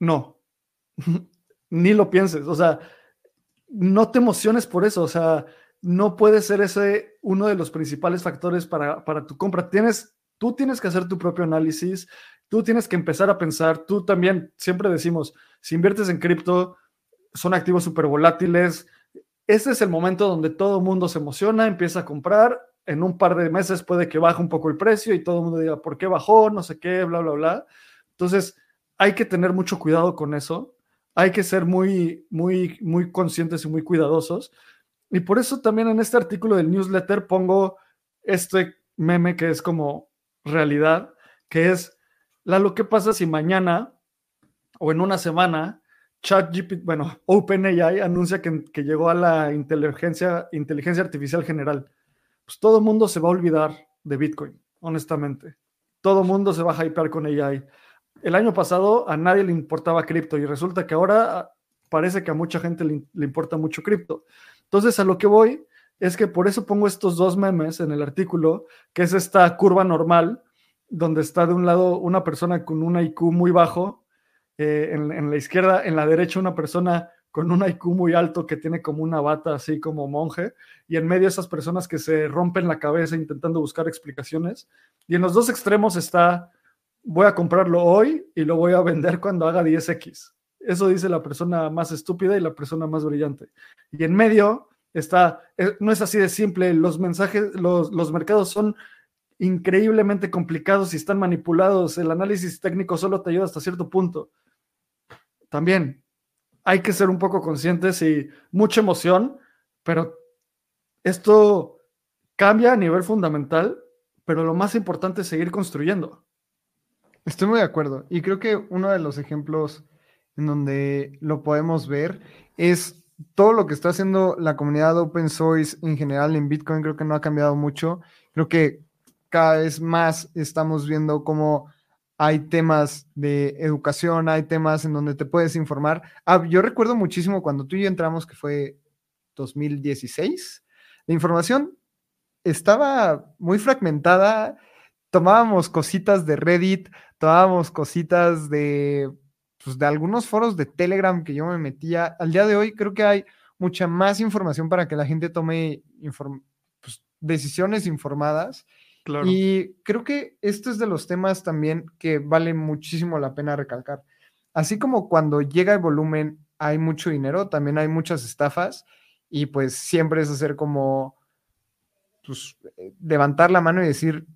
No, ni lo pienses, o sea, no te emociones por eso, o sea, no puede ser ese uno de los principales factores para tu compra. Tú tienes que hacer tu propio análisis, tú tienes que empezar a pensar, tú también, siempre decimos, si inviertes en cripto, son activos súper volátiles. Este es el momento donde todo el mundo se emociona, empieza a comprar, en un par de meses puede que baje un poco el precio y todo el mundo diga, ¿por qué bajó? No sé qué, bla, bla, bla. Entonces, hay que tener mucho cuidado con eso, hay que ser muy, muy, muy conscientes y muy cuidadosos. Y por eso también en este artículo del newsletter pongo este meme que es como realidad, que es lo que pasa si mañana o en una semana ChatGPT, OpenAI anuncia que llegó a la inteligencia artificial general. Pues todo el mundo se va a olvidar de Bitcoin, honestamente. Todo el mundo se va a hypear con AI. El año pasado a nadie le importaba cripto y resulta que ahora parece que a mucha gente le importa mucho cripto. Entonces, a lo que voy es que por eso pongo estos 2 memes en el artículo, que es esta curva normal, donde está de un lado una persona con un IQ muy bajo, en la izquierda, en la derecha una persona con un IQ muy alto que tiene como una bata así como monje, y en medio esas personas que se rompen la cabeza intentando buscar explicaciones. Y en los 2 extremos está... voy a comprarlo hoy y lo voy a vender cuando haga 10x. Eso dice la persona más estúpida y la persona más brillante. Y en medio no es así de simple, los mensajes, los mercados son increíblemente complicados y están manipulados, el análisis técnico solo te ayuda hasta cierto punto. También hay que ser un poco conscientes y mucha emoción, pero esto cambia a nivel fundamental, pero lo más importante es seguir construyendo. Estoy muy de acuerdo, y creo que uno de los ejemplos en donde lo podemos ver es todo lo que está haciendo la comunidad open source en general en Bitcoin. Creo que no ha cambiado mucho, creo que cada vez más estamos viendo cómo hay temas de educación, hay temas en donde te puedes informar. Yo recuerdo muchísimo cuando tú y yo entramos, que fue 2016, la información estaba muy fragmentada. Tomábamos cositas de Reddit, tomábamos cositas de pues, de algunos foros de Telegram que yo me metía. Al día de hoy creo que hay mucha más información para que la gente tome decisiones informadas. Claro. Y creo que este es de los temas también que vale muchísimo la pena recalcar. Así como cuando llega el volumen hay mucho dinero, también hay muchas estafas, y pues siempre es hacer como levantar la mano y decir,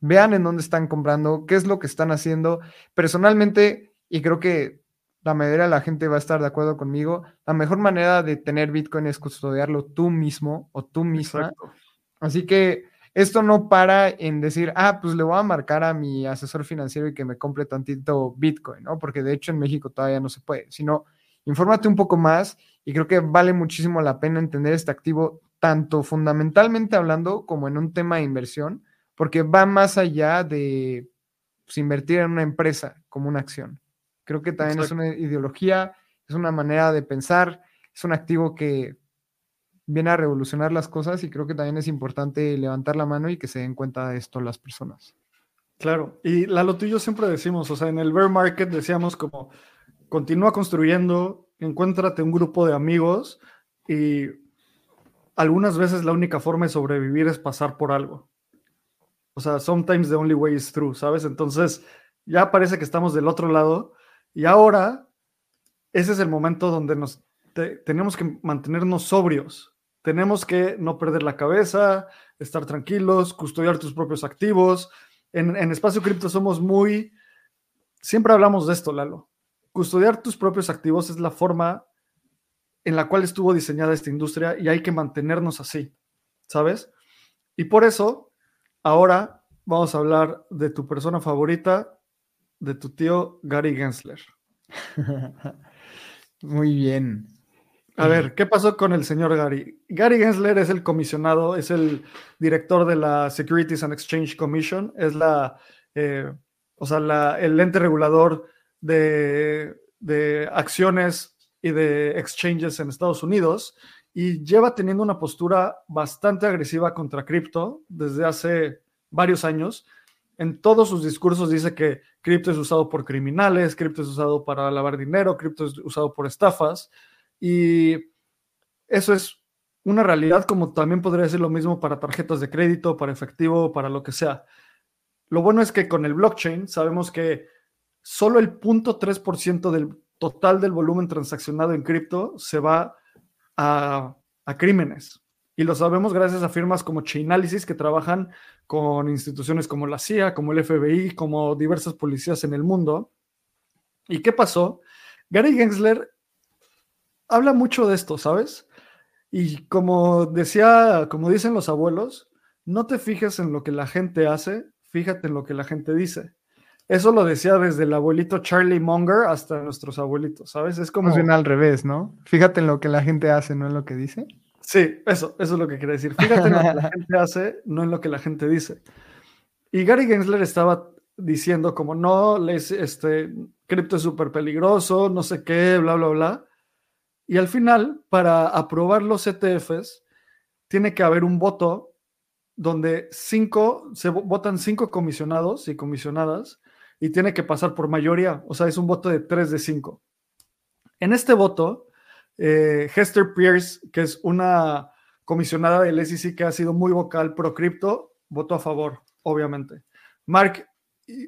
vean en dónde están comprando, qué es lo que están haciendo. Personalmente, y creo que la mayoría de la gente va a estar de acuerdo conmigo, la mejor manera de tener Bitcoin es custodiarlo tú mismo o tú misma. Exacto. Así que esto no para en decir, pues le voy a marcar a mi asesor financiero y que me compre tantito Bitcoin, ¿no? Porque de hecho en México todavía no se puede, sino infórmate un poco más, y creo que vale muchísimo la pena entender este activo, tanto fundamentalmente hablando como en un tema de inversión, porque va más allá de invertir en una empresa como una acción. Creo que también Exacto. es una ideología, es una manera de pensar, es un activo que viene a revolucionar las cosas, y creo que también es importante levantar la mano y que se den cuenta de esto las personas. Claro, y Lalo, tú y yo siempre decimos, en el bear market decíamos como, continúa construyendo, encuéntrate un grupo de amigos, y algunas veces la única forma de sobrevivir es pasar por algo. Sometimes the only way is through, ¿sabes? Entonces, ya parece que estamos del otro lado, y ahora ese es el momento donde nos tenemos que mantenernos sobrios. Tenemos que no perder la cabeza, estar tranquilos, custodiar tus propios activos. En Espacio Cripto somos muy... Siempre hablamos de esto, Lalo. Custodiar tus propios activos es la forma en la cual estuvo diseñada esta industria, y hay que mantenernos así, ¿sabes? Y por eso, ahora vamos a hablar de tu persona favorita, de tu tío Gary Gensler. Muy bien. A ver, ¿qué pasó con el señor Gary? Gary Gensler es el comisionado, es el director de la Securities and Exchange Commission, es el ente regulador de acciones y de exchanges en Estados Unidos, y lleva teniendo una postura bastante agresiva contra cripto desde hace varios años. En todos sus discursos dice que cripto es usado por criminales, cripto es usado para lavar dinero, cripto es usado por estafas. Y eso es una realidad, como también podría decir lo mismo para tarjetas de crédito, para efectivo, para lo que sea. Lo bueno es que con el blockchain sabemos que solo el 0.3% del total del volumen transaccionado en cripto se va a crímenes. Y lo sabemos gracias a firmas como Chainalysis, que trabajan con instituciones como la CIA, como el FBI, como diversas policías en el mundo. ¿Y qué pasó? Gary Gensler habla mucho de esto, ¿sabes? Y como dicen los abuelos, no te fijes en lo que la gente hace, fíjate en lo que la gente dice. Eso lo decía desde el abuelito Charlie Munger hasta nuestros abuelitos, ¿sabes? Es como... Más bien al revés, ¿no? Fíjate en lo que la gente hace, no en lo que dice. Sí, eso es lo que quería decir. Fíjate en lo que la gente hace, no en lo que la gente dice. Y Gary Gensler estaba diciendo como, no, cripto es súper peligroso, no sé qué, bla, bla, bla. Y al final, para aprobar los ETFs, tiene que haber un voto donde se votan 5 comisionados y comisionadas, y tiene que pasar por mayoría. Es un voto de 3 de 5. En este voto, Hester Pierce, que es una comisionada del SEC que ha sido muy vocal pro cripto, votó a favor, obviamente. Mark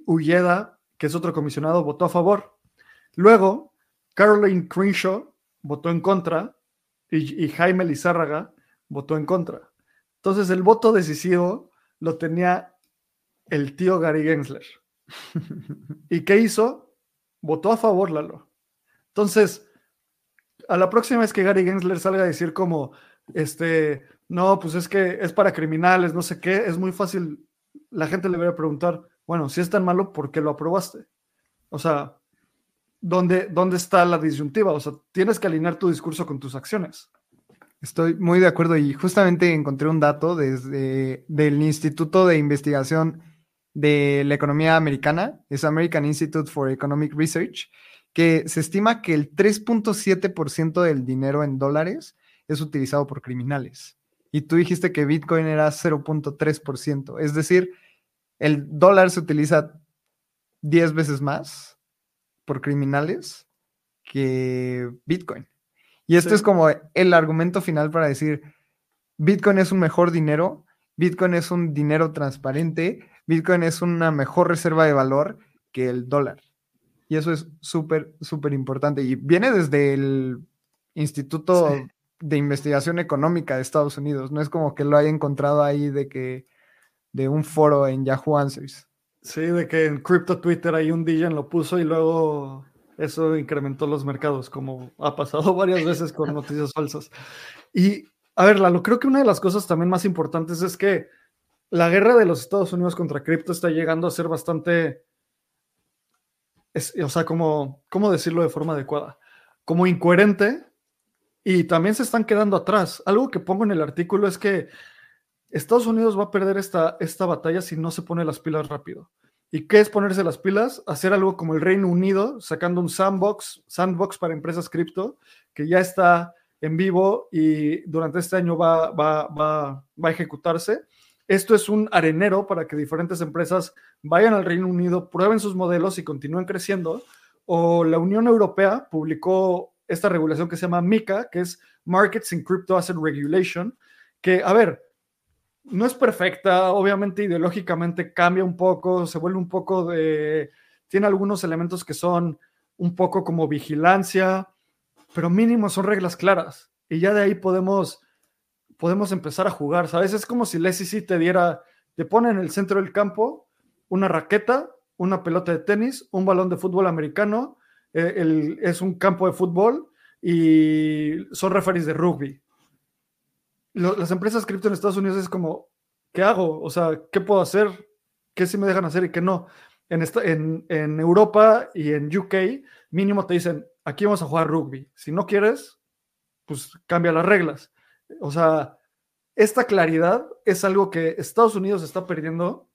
Ulleda, que es otro comisionado, votó a favor. Luego, Caroline Crenshaw votó en contra, y Jaime Lizárraga votó en contra. Entonces, el voto decisivo lo tenía el tío Gary Gensler. ¿Y qué hizo? Votó a favor, Lalo. Entonces, a la próxima vez que Gary Gensler salga a decir como, no, pues es que es para criminales, no sé qué, es muy fácil, la gente le va a preguntar, bueno, si es tan malo, ¿por qué lo aprobaste? ¿Dónde está la disyuntiva? Tienes que alinear tu discurso con tus acciones. Estoy muy de acuerdo, y justamente encontré un dato del Instituto de Investigación de la Economía Americana, es American Institute for Economic Research, que se estima que el 3.7% del dinero en dólares es utilizado por criminales. Y tú dijiste que Bitcoin era 0.3%, es decir, el dólar se utiliza 10 veces más por criminales que Bitcoin. Y esto es como el argumento final para decir, Bitcoin es un mejor dinero, Bitcoin es un dinero transparente, Bitcoin es una mejor reserva de valor que el dólar. Y eso es súper, súper importante. Y viene desde el Instituto de Investigación Económica de Estados Unidos. No es como que lo haya encontrado ahí de un foro en Yahoo Answers. Sí, de que en Crypto Twitter ahí un DJ lo puso y luego eso incrementó los mercados, como ha pasado varias veces con noticias falsas. Y, a ver, Lalo, creo que una de las cosas también más importantes es que la guerra de los Estados Unidos contra cripto está llegando a ser bastante, o sea, como, ¿cómo decirlo de forma adecuada? Como incoherente, y también se están quedando atrás. Algo que pongo en el artículo es que Estados Unidos va a perder esta batalla si no se pone las pilas rápido. ¿Y qué es ponerse las pilas? Hacer algo como el Reino Unido, sacando un sandbox para empresas cripto, que ya está en vivo y durante este año va a ejecutarse. Esto es un arenero para que diferentes empresas vayan al Reino Unido, prueben sus modelos y continúen creciendo. O la Unión Europea publicó esta regulación que se llama MiCA, que es Markets in Crypto Asset Regulation, que, a ver, no es perfecta, obviamente ideológicamente cambia un poco, se vuelve un poco tiene algunos elementos que son un poco como vigilancia, pero mínimo son reglas claras. Y ya de ahí podemos empezar a jugar, ¿sabes? Es como si el SEC te pone en el centro del campo una raqueta, una pelota de tenis, un balón de fútbol americano, es un campo de fútbol y son referees de rugby. Las empresas cripto en Estados Unidos es como, ¿qué hago? O sea, ¿qué puedo hacer? ¿Qué sí me dejan hacer y qué no? En Europa y en UK, mínimo te dicen, aquí vamos a jugar rugby. Si no quieres, pues cambia las reglas. O sea, esta claridad es algo que Estados Unidos está perdiendo,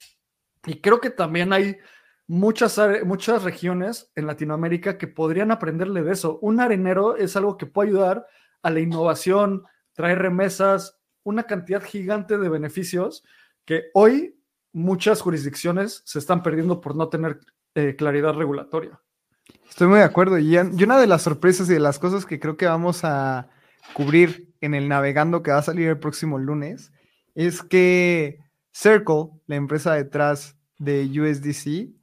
y creo que también hay muchas regiones en Latinoamérica que podrían aprenderle de eso. Un arenero es algo que puede ayudar a la innovación, traer remesas, una cantidad gigante de beneficios que hoy muchas jurisdicciones se están perdiendo por no tener claridad regulatoria. Estoy muy de acuerdo, Ian. Y una de las sorpresas y de las cosas que creo que vamos a cubrir en el Navegando que va a salir el próximo lunes es que Circle, la empresa detrás de USDC,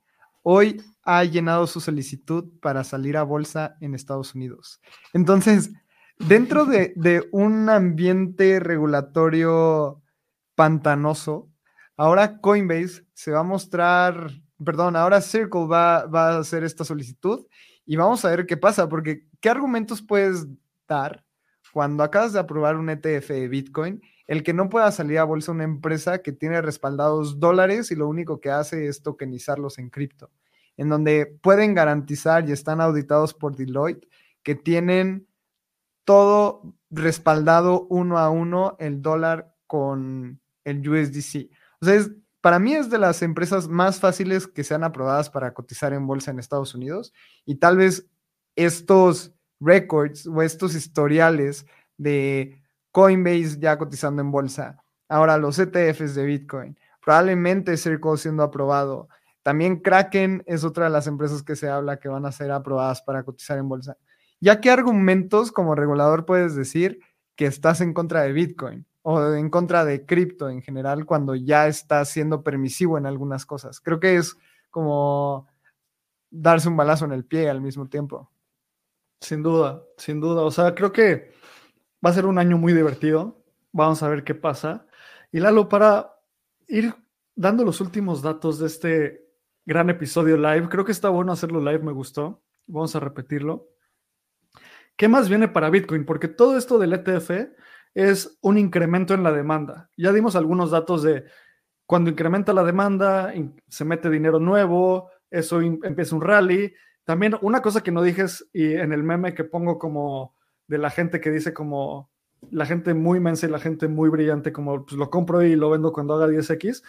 hoy ha llenado su solicitud para salir a bolsa en Estados Unidos. Entonces, dentro de un ambiente regulatorio pantanoso, ahora Coinbase se va a mostrar, perdón, ahora Circle va a hacer esta solicitud y vamos a ver qué pasa, porque ¿qué argumentos puedes dar cuando acabas de aprobar un ETF de Bitcoin, el que no pueda salir a bolsa una empresa que tiene respaldados dólares y lo único que hace es tokenizarlos en cripto, en donde pueden garantizar y están auditados por Deloitte que tienen todo respaldado uno a uno el dólar con el USDC? O sea, para mí es de las empresas más fáciles que sean aprobadas para cotizar en bolsa en Estados Unidos, y tal vez estos récords o estos historiales de Coinbase ya cotizando en bolsa, ahora los ETFs de Bitcoin, probablemente Circle siendo aprobado, también Kraken es otra de las empresas que se habla que van a ser aprobadas para cotizar en bolsa. ¿Ya qué argumentos como regulador puedes decir que estás en contra de Bitcoin o en contra de cripto en general cuando ya estás siendo permisivo en algunas cosas? Creo que es como darse un balazo en el pie al mismo tiempo. Sin duda, sin duda. O sea, creo que va a ser un año muy divertido. Vamos a ver qué pasa. Y Lalo, para ir dando los últimos datos de este gran episodio live, creo que está bueno hacerlo live, me gustó. Vamos a repetirlo. ¿Qué más viene para Bitcoin? Porque todo esto del ETF es un incremento en la demanda. Ya dimos algunos datos de cuando incrementa la demanda, se mete dinero nuevo, eso empieza un rally. También una cosa que no dije es, y en el meme que pongo como de la gente que dice como la gente muy mensa y la gente muy brillante, como pues lo compro y lo vendo cuando haga 10X.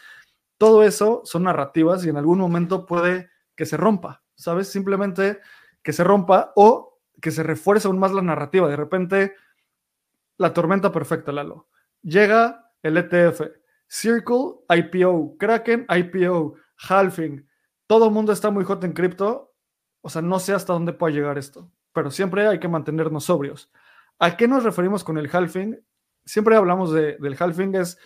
Todo eso son narrativas y en algún momento puede que se rompa, ¿sabes? Simplemente que se rompa o que se refuerza aún más la narrativa. De repente, la tormenta perfecta, Lalo. Llega el ETF, Circle, IPO, Kraken, IPO, halving. Todo el mundo está muy hot en cripto. O sea, no sé hasta dónde puede llegar esto. pero siempre hay que mantenernos sobrios. ¿A qué nos referimos con el halving? Siempre hablamos del halving, es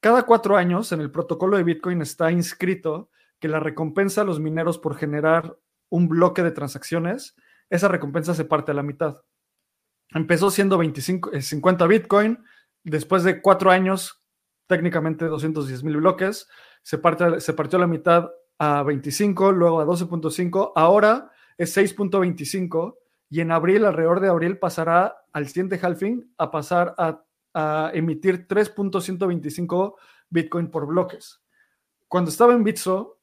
cada 4 años en el protocolo de Bitcoin está inscrito que la recompensa a los mineros por generar un bloque de transacciones, esa recompensa se parte a la mitad. Empezó siendo 50 Bitcoin, después de 4 años, técnicamente 210,000 bloques, se partió a la mitad a 25, luego a 12.5, ahora es 6.25 y en abril, alrededor de abril, pasará al siguiente halving a pasar a emitir 3.125 Bitcoin por bloques. Cuando estaba en Bitso,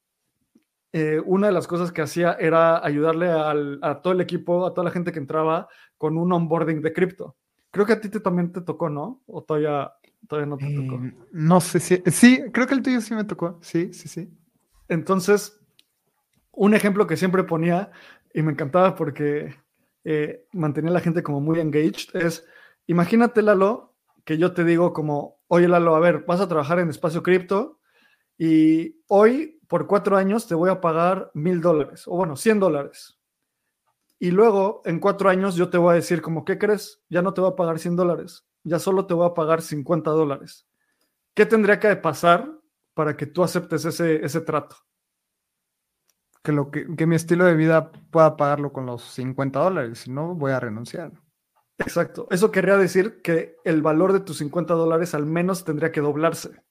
una de las cosas que hacía era ayudarle a todo el equipo, a toda la gente que entraba con un onboarding de cripto. Creo que a ti también te tocó, ¿no? ¿O todavía no te tocó? No sé si... Sí, creo que el tuyo sí me tocó. Sí. Entonces, un ejemplo que siempre ponía y me encantaba porque mantenía a la gente como muy engaged es, imagínate, Lalo, que yo te digo como, oye, Lalo, a ver, vas a trabajar en Espacio Cripto y hoy por 4 años te voy a pagar $1,000, o bueno, $100. Y luego en 4 años yo te voy a decir como, ¿qué crees? Ya no te voy a pagar $100, ya solo te voy a pagar $50. ¿Qué tendría que pasar para que tú aceptes ese trato? Que mi estilo de vida pueda pagarlo con los $50, si no voy a renunciar. Exacto, eso querría decir que el valor de tus $50 al menos tendría que doblarse,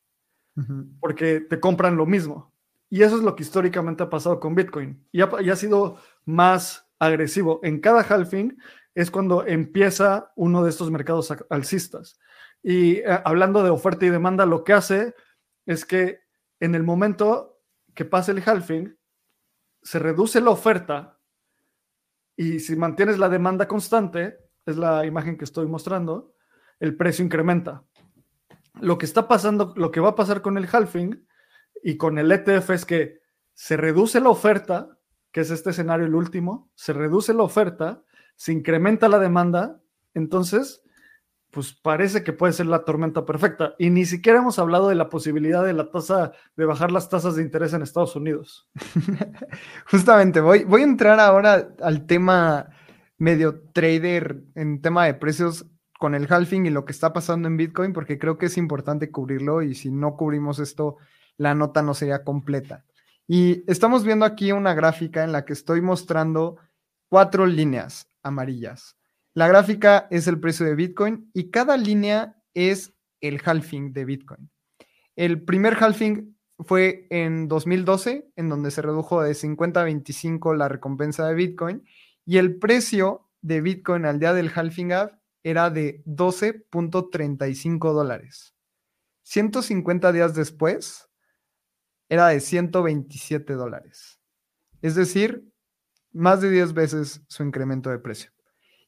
porque te compran lo mismo. Y eso es lo que históricamente ha pasado con Bitcoin. Y ha sido más agresivo. En cada halving es cuando empieza uno de estos mercados alcistas. Y hablando de oferta y demanda, lo que hace es que en el momento que pasa el halving, se reduce la oferta y si mantienes la demanda constante, es la imagen que estoy mostrando, el precio incrementa. Lo que está pasando, lo que va a pasar con el halving y con el ETF es que se reduce la oferta, que es este escenario el último, se reduce la oferta, se incrementa la demanda, entonces pues parece que puede ser la tormenta perfecta. Y ni siquiera hemos hablado de la posibilidad de la tasa, de bajar las tasas de interés en Estados Unidos. Justamente, voy a entrar ahora al tema medio trader en tema de precios con el halving y lo que está pasando en Bitcoin, porque creo que es importante cubrirlo y si no cubrimos esto, la nota no sería completa. Y estamos viendo aquí una gráfica en la que estoy mostrando 4 líneas amarillas. La gráfica es el precio de Bitcoin y cada línea es el halving de Bitcoin. El primer halving fue en 2012, en donde se redujo de 50 a 25 la recompensa de Bitcoin y el precio de Bitcoin al día del halving era de $12.35. 150 días después era de $127. Es decir, más de 10 veces su incremento de precio.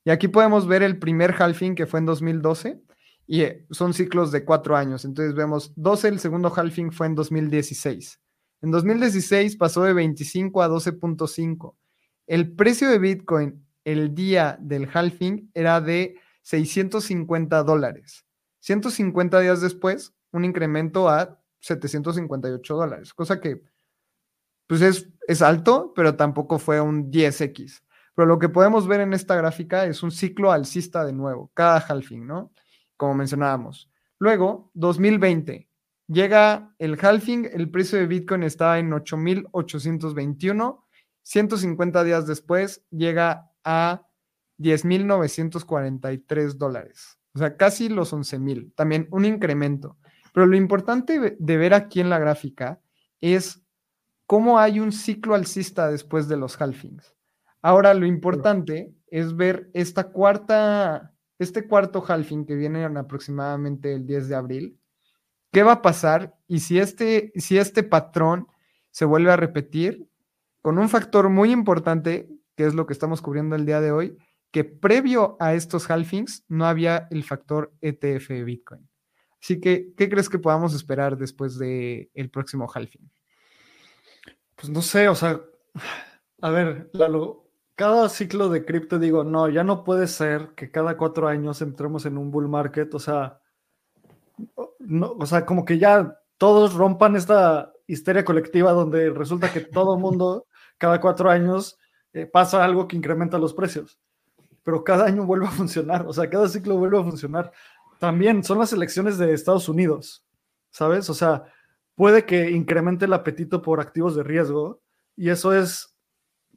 Y aquí podemos ver el primer halving que fue en 2012 y son ciclos de 4 años. Entonces vemos 12, el segundo halving fue en 2016. En 2016 pasó de 25 a 12.5. El precio de Bitcoin el día del halving era de $650. 150 días después, un incremento a $758, cosa que pues es alto, pero tampoco fue un 10x. Pero lo que podemos ver en esta gráfica es un ciclo alcista de nuevo, cada halving, ¿no? Como mencionábamos. Luego, 2020, llega el halving, el precio de Bitcoin estaba en 8,821, 150 días después llega a 10,943 dólares, o sea, casi los 11,000, también un incremento. Pero lo importante de ver aquí en la gráfica es cómo hay un ciclo alcista después de los halvings. Ahora lo importante es ver este cuarto halving que viene en aproximadamente el 10 de abril. ¿Qué va a pasar? Y si este patrón se vuelve a repetir con un factor muy importante, que es lo que estamos cubriendo el día de hoy, que previo a estos halvings no había el factor ETF de Bitcoin. Así que, ¿qué crees que podamos esperar después del próximo halving? Pues no sé, o sea, a ver, Lalo. Cada ciclo de cripto digo, no, ya no puede ser que cada 4 años entremos en un bull market, o sea, no, o sea, como que ya todos rompan esta histeria colectiva donde resulta que todo mundo cada 4 años pasa algo que incrementa los precios. pero cada año vuelve a funcionar, o sea, cada ciclo vuelve a funcionar. También son las elecciones de Estados Unidos, ¿sabes? O sea, puede que incremente el apetito por activos de riesgo y eso es,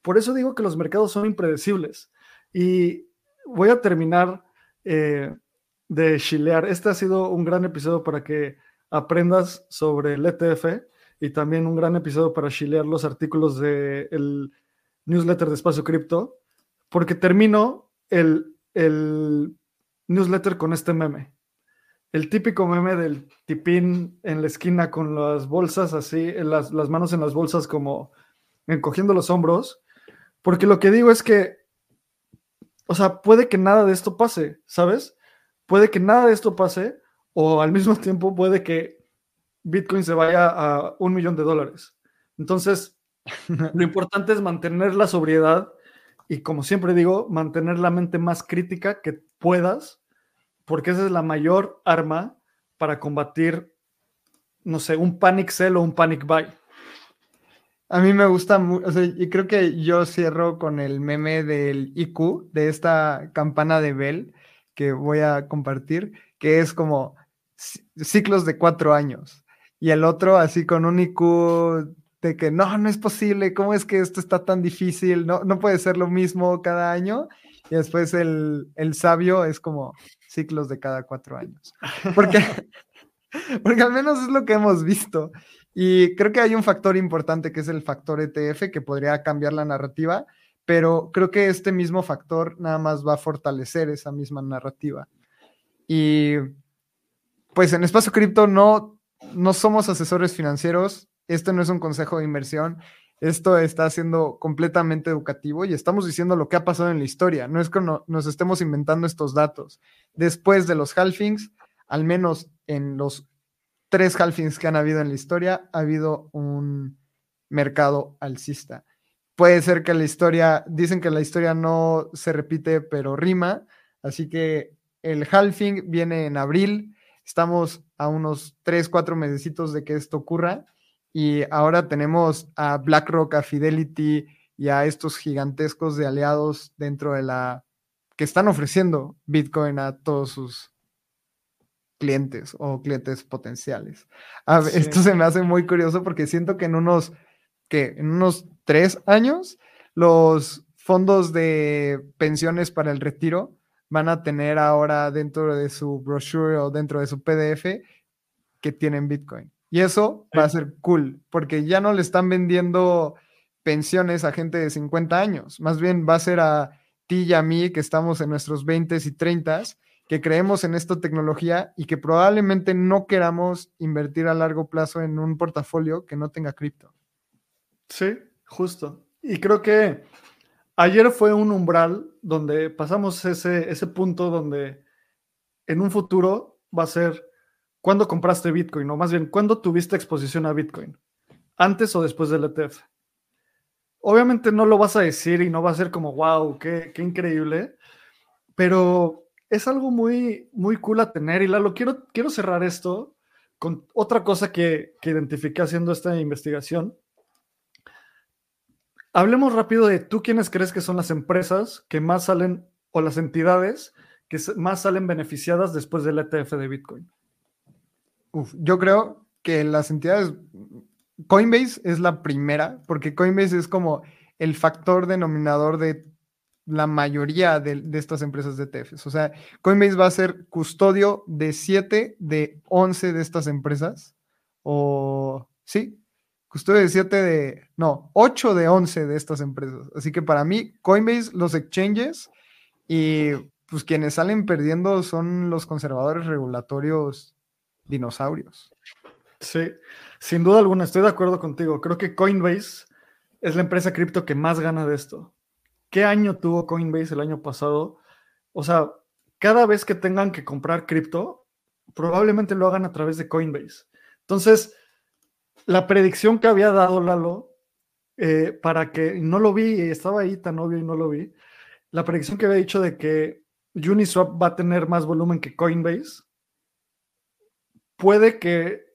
por eso digo que los mercados son impredecibles. Y voy a terminar de chilear. Este ha sido un gran episodio para que aprendas sobre el ETF y también un gran episodio para chilear los artículos del newsletter de Espacio Cripto, porque termino el newsletter con este meme. El típico meme del tipín en la esquina con las bolsas así, las manos en las bolsas como encogiendo los hombros, porque lo que digo es que, o sea, puede que nada de esto pase, ¿sabes? Puede que nada de esto pase, o al mismo tiempo puede que Bitcoin se vaya a $1,000,000. Entonces, lo importante es mantener la sobriedad y, como siempre digo, mantener la mente más crítica que puedas, porque esa es la mayor arma para combatir, no sé, un panic sell o un panic buy. A mí me gusta, o sea, y creo que yo cierro con el meme del IQ, de esta campana de Bell, que voy a compartir, que es como ciclos de 4 años. Y el otro así con un IQ de que no es posible, ¿cómo es que esto está tan difícil? No puede ser lo mismo cada año. Y después el sabio es como ciclos de cada 4 años. Porque al menos es lo que hemos visto. Y creo que hay un factor importante que es el factor ETF, que podría cambiar la narrativa, pero creo que este mismo factor nada más va a fortalecer esa misma narrativa. Y pues en Espacio Cripto no somos asesores financieros, este no es un consejo de inversión, esto está siendo completamente educativo y estamos diciendo lo que ha pasado en la historia, no es que nos estemos inventando estos datos. Después de los halfings, al menos en los 3 halfings que han habido en la historia, ha habido un mercado alcista. Puede ser que la historia, dicen que la historia no se repite, pero rima, así que el halving viene en abril, estamos a unos 3-4 mesecitos de que esto ocurra, y ahora tenemos a BlackRock, a Fidelity y a estos gigantescos de aliados dentro de la que están ofreciendo Bitcoin a todos sus clientes o clientes potenciales. Sí. Esto se me hace muy curioso porque siento que en unos 3 años los fondos de pensiones para el retiro van a tener ahora dentro de su brochure o dentro de su PDF que tienen Bitcoin. Y eso va a ser cool, porque ya no le están vendiendo pensiones a gente de 50 años. Más bien va a ser a ti y a mí que estamos en nuestros 20s y 30s, que creemos en esta tecnología y que probablemente no queramos invertir a largo plazo en un portafolio que no tenga cripto. Sí, justo. Y creo que ayer fue un umbral donde pasamos ese punto donde en un futuro va a ser ¿cuándo compraste Bitcoin? O más bien, ¿cuándo tuviste exposición a Bitcoin? ¿Antes o después del ETF? Obviamente no lo vas a decir y no va a ser como wow, qué increíble, pero es algo muy, muy cool a tener. Y Lalo, quiero cerrar esto con otra cosa que identifiqué haciendo esta investigación. Hablemos rápido de tú quiénes crees que son las empresas que más salen o las entidades que más salen beneficiadas después del ETF de Bitcoin. Yo creo que las entidades... Coinbase es la primera, porque Coinbase es como el factor denominador de la mayoría de estas empresas de ETFs. O sea, Coinbase va a ser custodio de 7 de 11 de estas empresas. O... sí. Custodio de 7 de... no, 8 de 11 de estas empresas. Así que para mí, Coinbase, los exchanges y pues quienes salen perdiendo son los conservadores regulatorios dinosaurios. Sí, sin duda alguna, estoy de acuerdo contigo. Creo que Coinbase es la empresa cripto que más gana de esto. ¿Qué año tuvo Coinbase el año pasado? O sea, cada vez que tengan que comprar cripto, probablemente lo hagan a través de Coinbase. Entonces, la predicción que había dado Lalo, para que no lo vi, estaba ahí tan obvio y no lo vi, la predicción que había dicho de que Uniswap va a tener más volumen que Coinbase, puede que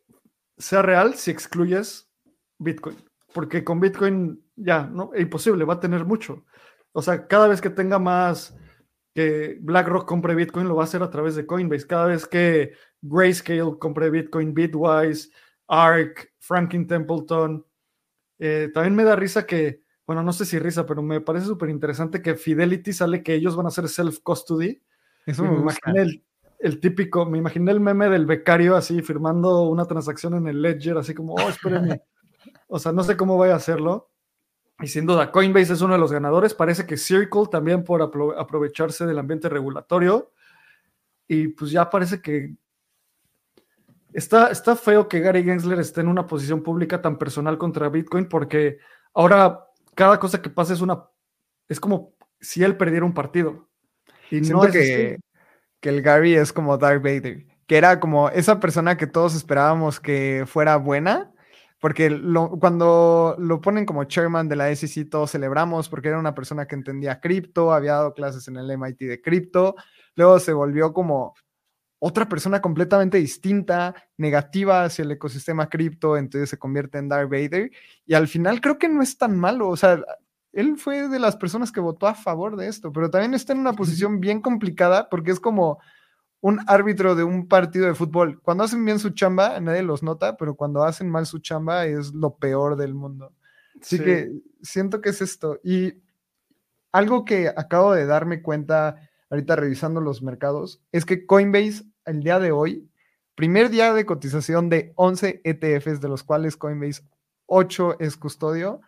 sea real si excluyes Bitcoin, porque con Bitcoin ya, no, es imposible, va a tener mucho. O sea, cada vez que tenga más que BlackRock compre Bitcoin, lo va a hacer a través de Coinbase. Cada vez que Grayscale compre Bitcoin, Bitwise, ARK, Franklin Templeton. También me da risa que, bueno, no sé si risa, pero me parece súper interesante que Fidelity sale que ellos van a hacer self-custody. Eso me imaginé el típico, me imaginé el meme del becario así firmando una transacción en el ledger, así como, oh, espérenme. O sea, no sé cómo vaya a hacerlo. Y sin duda, Coinbase es uno de los ganadores. Parece que Circle también por aprovecharse del ambiente regulatorio. Y pues ya parece que está feo que Gary Gensler esté en una posición pública tan personal contra Bitcoin, porque ahora cada cosa que pasa es como si él perdiera un partido. Y siento no es que el Gary es como Darth Vader, que era como esa persona que todos esperábamos que fuera buena. Porque cuando lo ponen como chairman de la SEC, todos celebramos porque era una persona que entendía cripto, había dado clases en el MIT de cripto. Luego se volvió como otra persona completamente distinta, negativa hacia el ecosistema cripto, entonces se convierte en Darth Vader. Y al final creo que no es tan malo. O sea, él fue de las personas que votó a favor de esto, pero también está en una posición bien complicada porque es como un árbitro de un partido de fútbol. Cuando hacen bien su chamba, nadie los nota, pero cuando hacen mal su chamba es lo peor del mundo. Así que siento que es esto. Y algo que acabo de darme cuenta ahorita revisando los mercados, es que Coinbase, el día de hoy, primer día de cotización de 11 ETFs, de los cuales Coinbase 8 es custodio,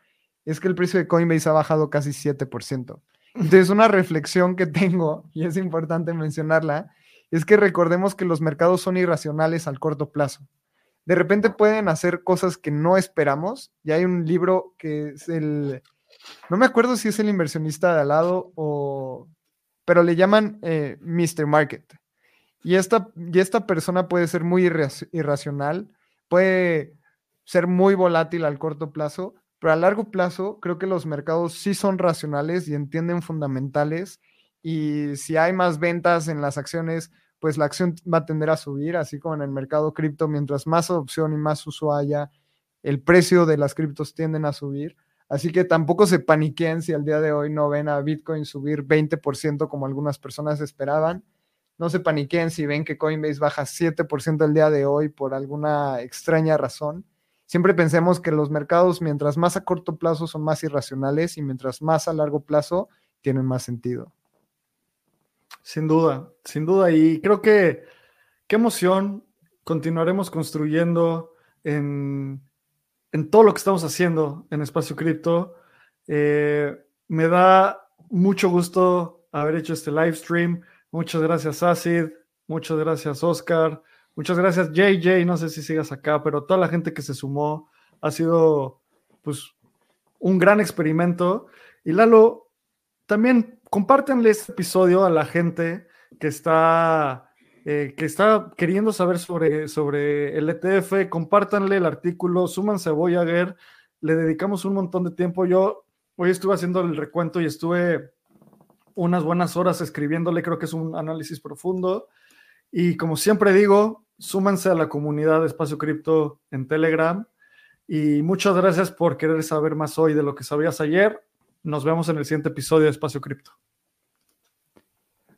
es que el precio de Coinbase ha bajado casi 7%. Entonces, una reflexión que tengo, y es importante mencionarla, es que recordemos que los mercados son irracionales al corto plazo. De repente pueden hacer cosas que no esperamos. Y hay un libro que es no me acuerdo si es El Inversionista de al lado o... pero le llaman Mr. Market. Y esta persona puede ser muy irracional, puede ser muy volátil al corto plazo, pero a largo plazo creo que los mercados sí son racionales y entienden fundamentales. Y si hay más ventas en las acciones, pues la acción va a tender a subir, así como en el mercado cripto, mientras más adopción y más uso haya, el precio de las criptos tienden a subir. Así que tampoco se paniquen si al día de hoy no ven a Bitcoin subir 20% como algunas personas esperaban. No se paniquen si ven que Coinbase baja 7% el día de hoy por alguna extraña razón. Siempre pensemos que los mercados, mientras más a corto plazo, son más irracionales y mientras más a largo plazo, tienen más sentido. Sin duda, sin duda. Y creo que qué emoción continuaremos construyendo en todo lo que estamos haciendo en Espacio Cripto. Me da mucho gusto haber hecho este live stream. Muchas gracias, Acid. Muchas gracias, Oscar. Muchas gracias, JJ. No sé si sigas acá, pero toda la gente que se sumó, ha sido pues un gran experimento. Y Lalo, también compártanle este episodio a la gente que está queriendo saber sobre el ETF. Compártanle el artículo, súmanse a Voyager. Le dedicamos un montón de tiempo. Yo hoy estuve haciendo el recuento y estuve unas buenas horas escribiéndole. Creo que es un análisis profundo. Y como siempre digo, súmanse a la comunidad de Espacio Cripto en Telegram. Y muchas gracias por querer saber más hoy de lo que sabías ayer. Nos vemos en el siguiente episodio de Espacio Cripto.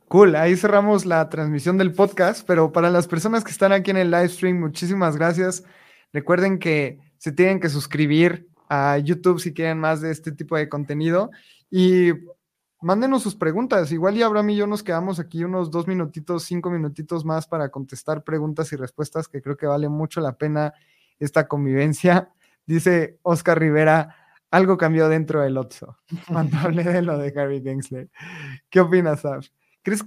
Cool, ahí cerramos la transmisión del podcast, pero para las personas que están aquí en el live stream, muchísimas gracias. Recuerden que se tienen que suscribir a YouTube si quieren más de este tipo de contenido y mándenos sus preguntas. Igual y Abraham y yo nos quedamos aquí unos 2 minutitos, 5 minutitos más para contestar preguntas y respuestas, que creo que vale mucho la pena esta convivencia. Dice Oscar Rivera: algo cambió dentro del Otso cuando hablé de lo de Gary Gensler. ¿Qué opinas, Saf? ¿Crees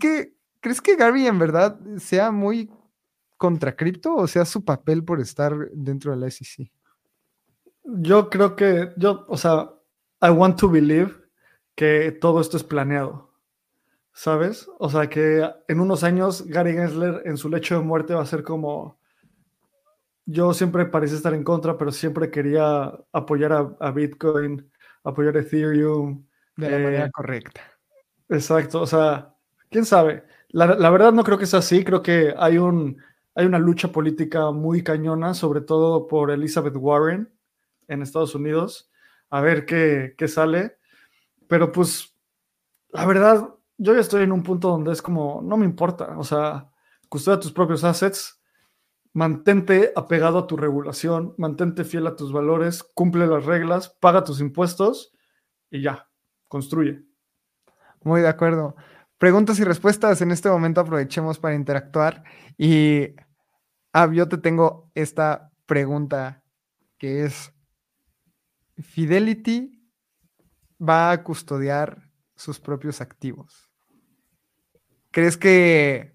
que Gary en verdad sea muy contra cripto o sea su papel por estar dentro de la SEC? Yo creo que, I want to believe que todo esto es planeado, ¿sabes? O sea, que en unos años Gary Gensler en su lecho de muerte va a ser como: yo siempre parecía estar en contra, pero siempre quería apoyar a Bitcoin, apoyar a Ethereum. De la manera correcta. Exacto, o sea, quién sabe. La verdad no creo que sea así. Creo que hay una lucha política muy cañona, sobre todo por Elizabeth Warren en Estados Unidos. A ver qué sale. Pero pues, la verdad, yo ya estoy en un punto donde es como, no me importa, o sea, custodia tus propios assets, mantente apegado a tu regulación, mantente fiel a tus valores, cumple las reglas, paga tus impuestos y ya, construye. Muy de acuerdo. Preguntas y respuestas. En este momento aprovechemos para interactuar. Y yo te tengo esta pregunta que es, ¿Fidelity va a custodiar sus propios activos? ¿Crees que...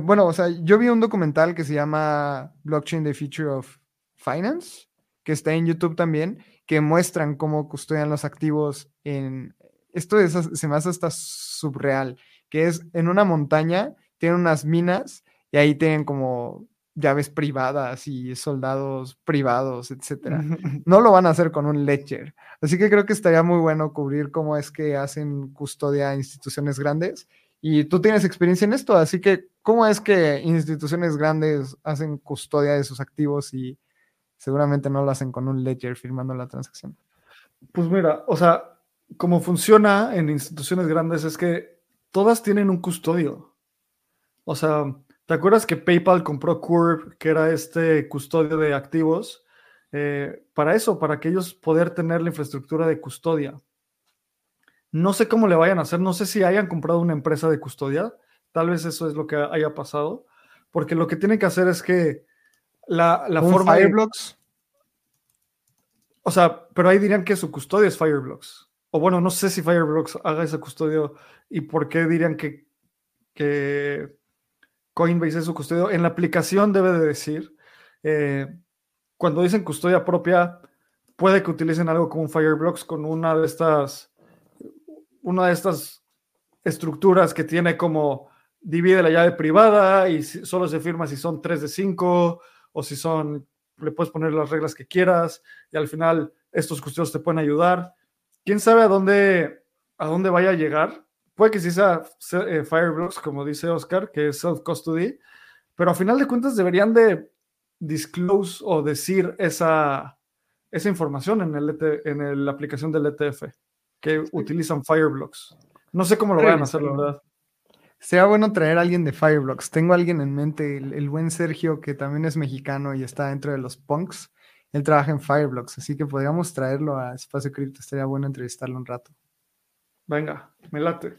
bueno, o sea, yo vi un documental que se llama Blockchain, The Future of Finance, que está en YouTube también, que muestran cómo custodian los activos en... Esto es, se me hace hasta subreal, que es en una montaña, tienen unas minas y ahí tienen como llaves privadas y soldados privados, etcétera. No lo van a hacer con un ledger. Así que creo que estaría muy bueno cubrir cómo es que hacen custodia a instituciones grandes. Y tú tienes experiencia en esto, así que ¿cómo es que instituciones grandes hacen custodia de sus activos y seguramente no lo hacen con un ledger firmando la transacción? Pues mira, o sea, como funciona en instituciones grandes es que todas tienen un custodio. O sea, ¿te acuerdas que PayPal compró Curve, que era este custodio de activos? Para eso, para que ellos poder tener la infraestructura de custodia. No sé cómo le vayan a hacer, no sé si hayan comprado una empresa de custodia. Tal vez eso es lo que haya pasado. Porque lo que tienen que hacer es que la forma... Fireblocks. O sea, pero ahí dirían que su custodia es Fireblocks. O bueno, no sé si Fireblocks haga ese custodio y por qué dirían que Coinbase es su custodio. En la aplicación debe de decir, cuando dicen custodia propia, puede que utilicen algo como un Fireblocks con una de estas estructuras que tiene como divide la llave privada y solo se firma si son 3 de 5 o si son, le puedes poner las reglas que quieras y al final estos custodios te pueden ayudar. ¿Quién sabe a dónde vaya a llegar? Puede que sí sea Fireblocks, como dice Oscar, que es self-custody, pero a final de cuentas deberían de disclose o decir esa información en la aplicación del ETF, que sí utilizan Fireblocks. No sé cómo lo vayan a hacer, la verdad. Sería bueno traer a alguien de Fireblocks. Tengo a alguien en mente, el buen Sergio, que también es mexicano y está dentro de los punks. Él trabaja en Fireblocks, así que podríamos traerlo a Espacio Cripto. Estaría bueno entrevistarlo un rato. Venga, me late.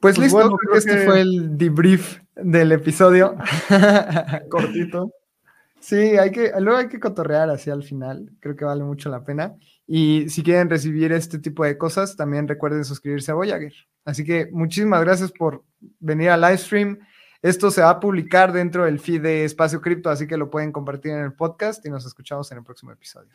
Pues listo, bueno, creo que este fue el debrief del episodio. Cortito. Sí, luego hay que cotorrear así al final. Creo que vale mucho la pena. Y si quieren recibir este tipo de cosas, también recuerden suscribirse a Voyager. Así que muchísimas gracias por venir al live stream. Esto se va a publicar dentro del feed de Espacio Cripto, así que lo pueden compartir en el podcast y nos escuchamos en el próximo episodio.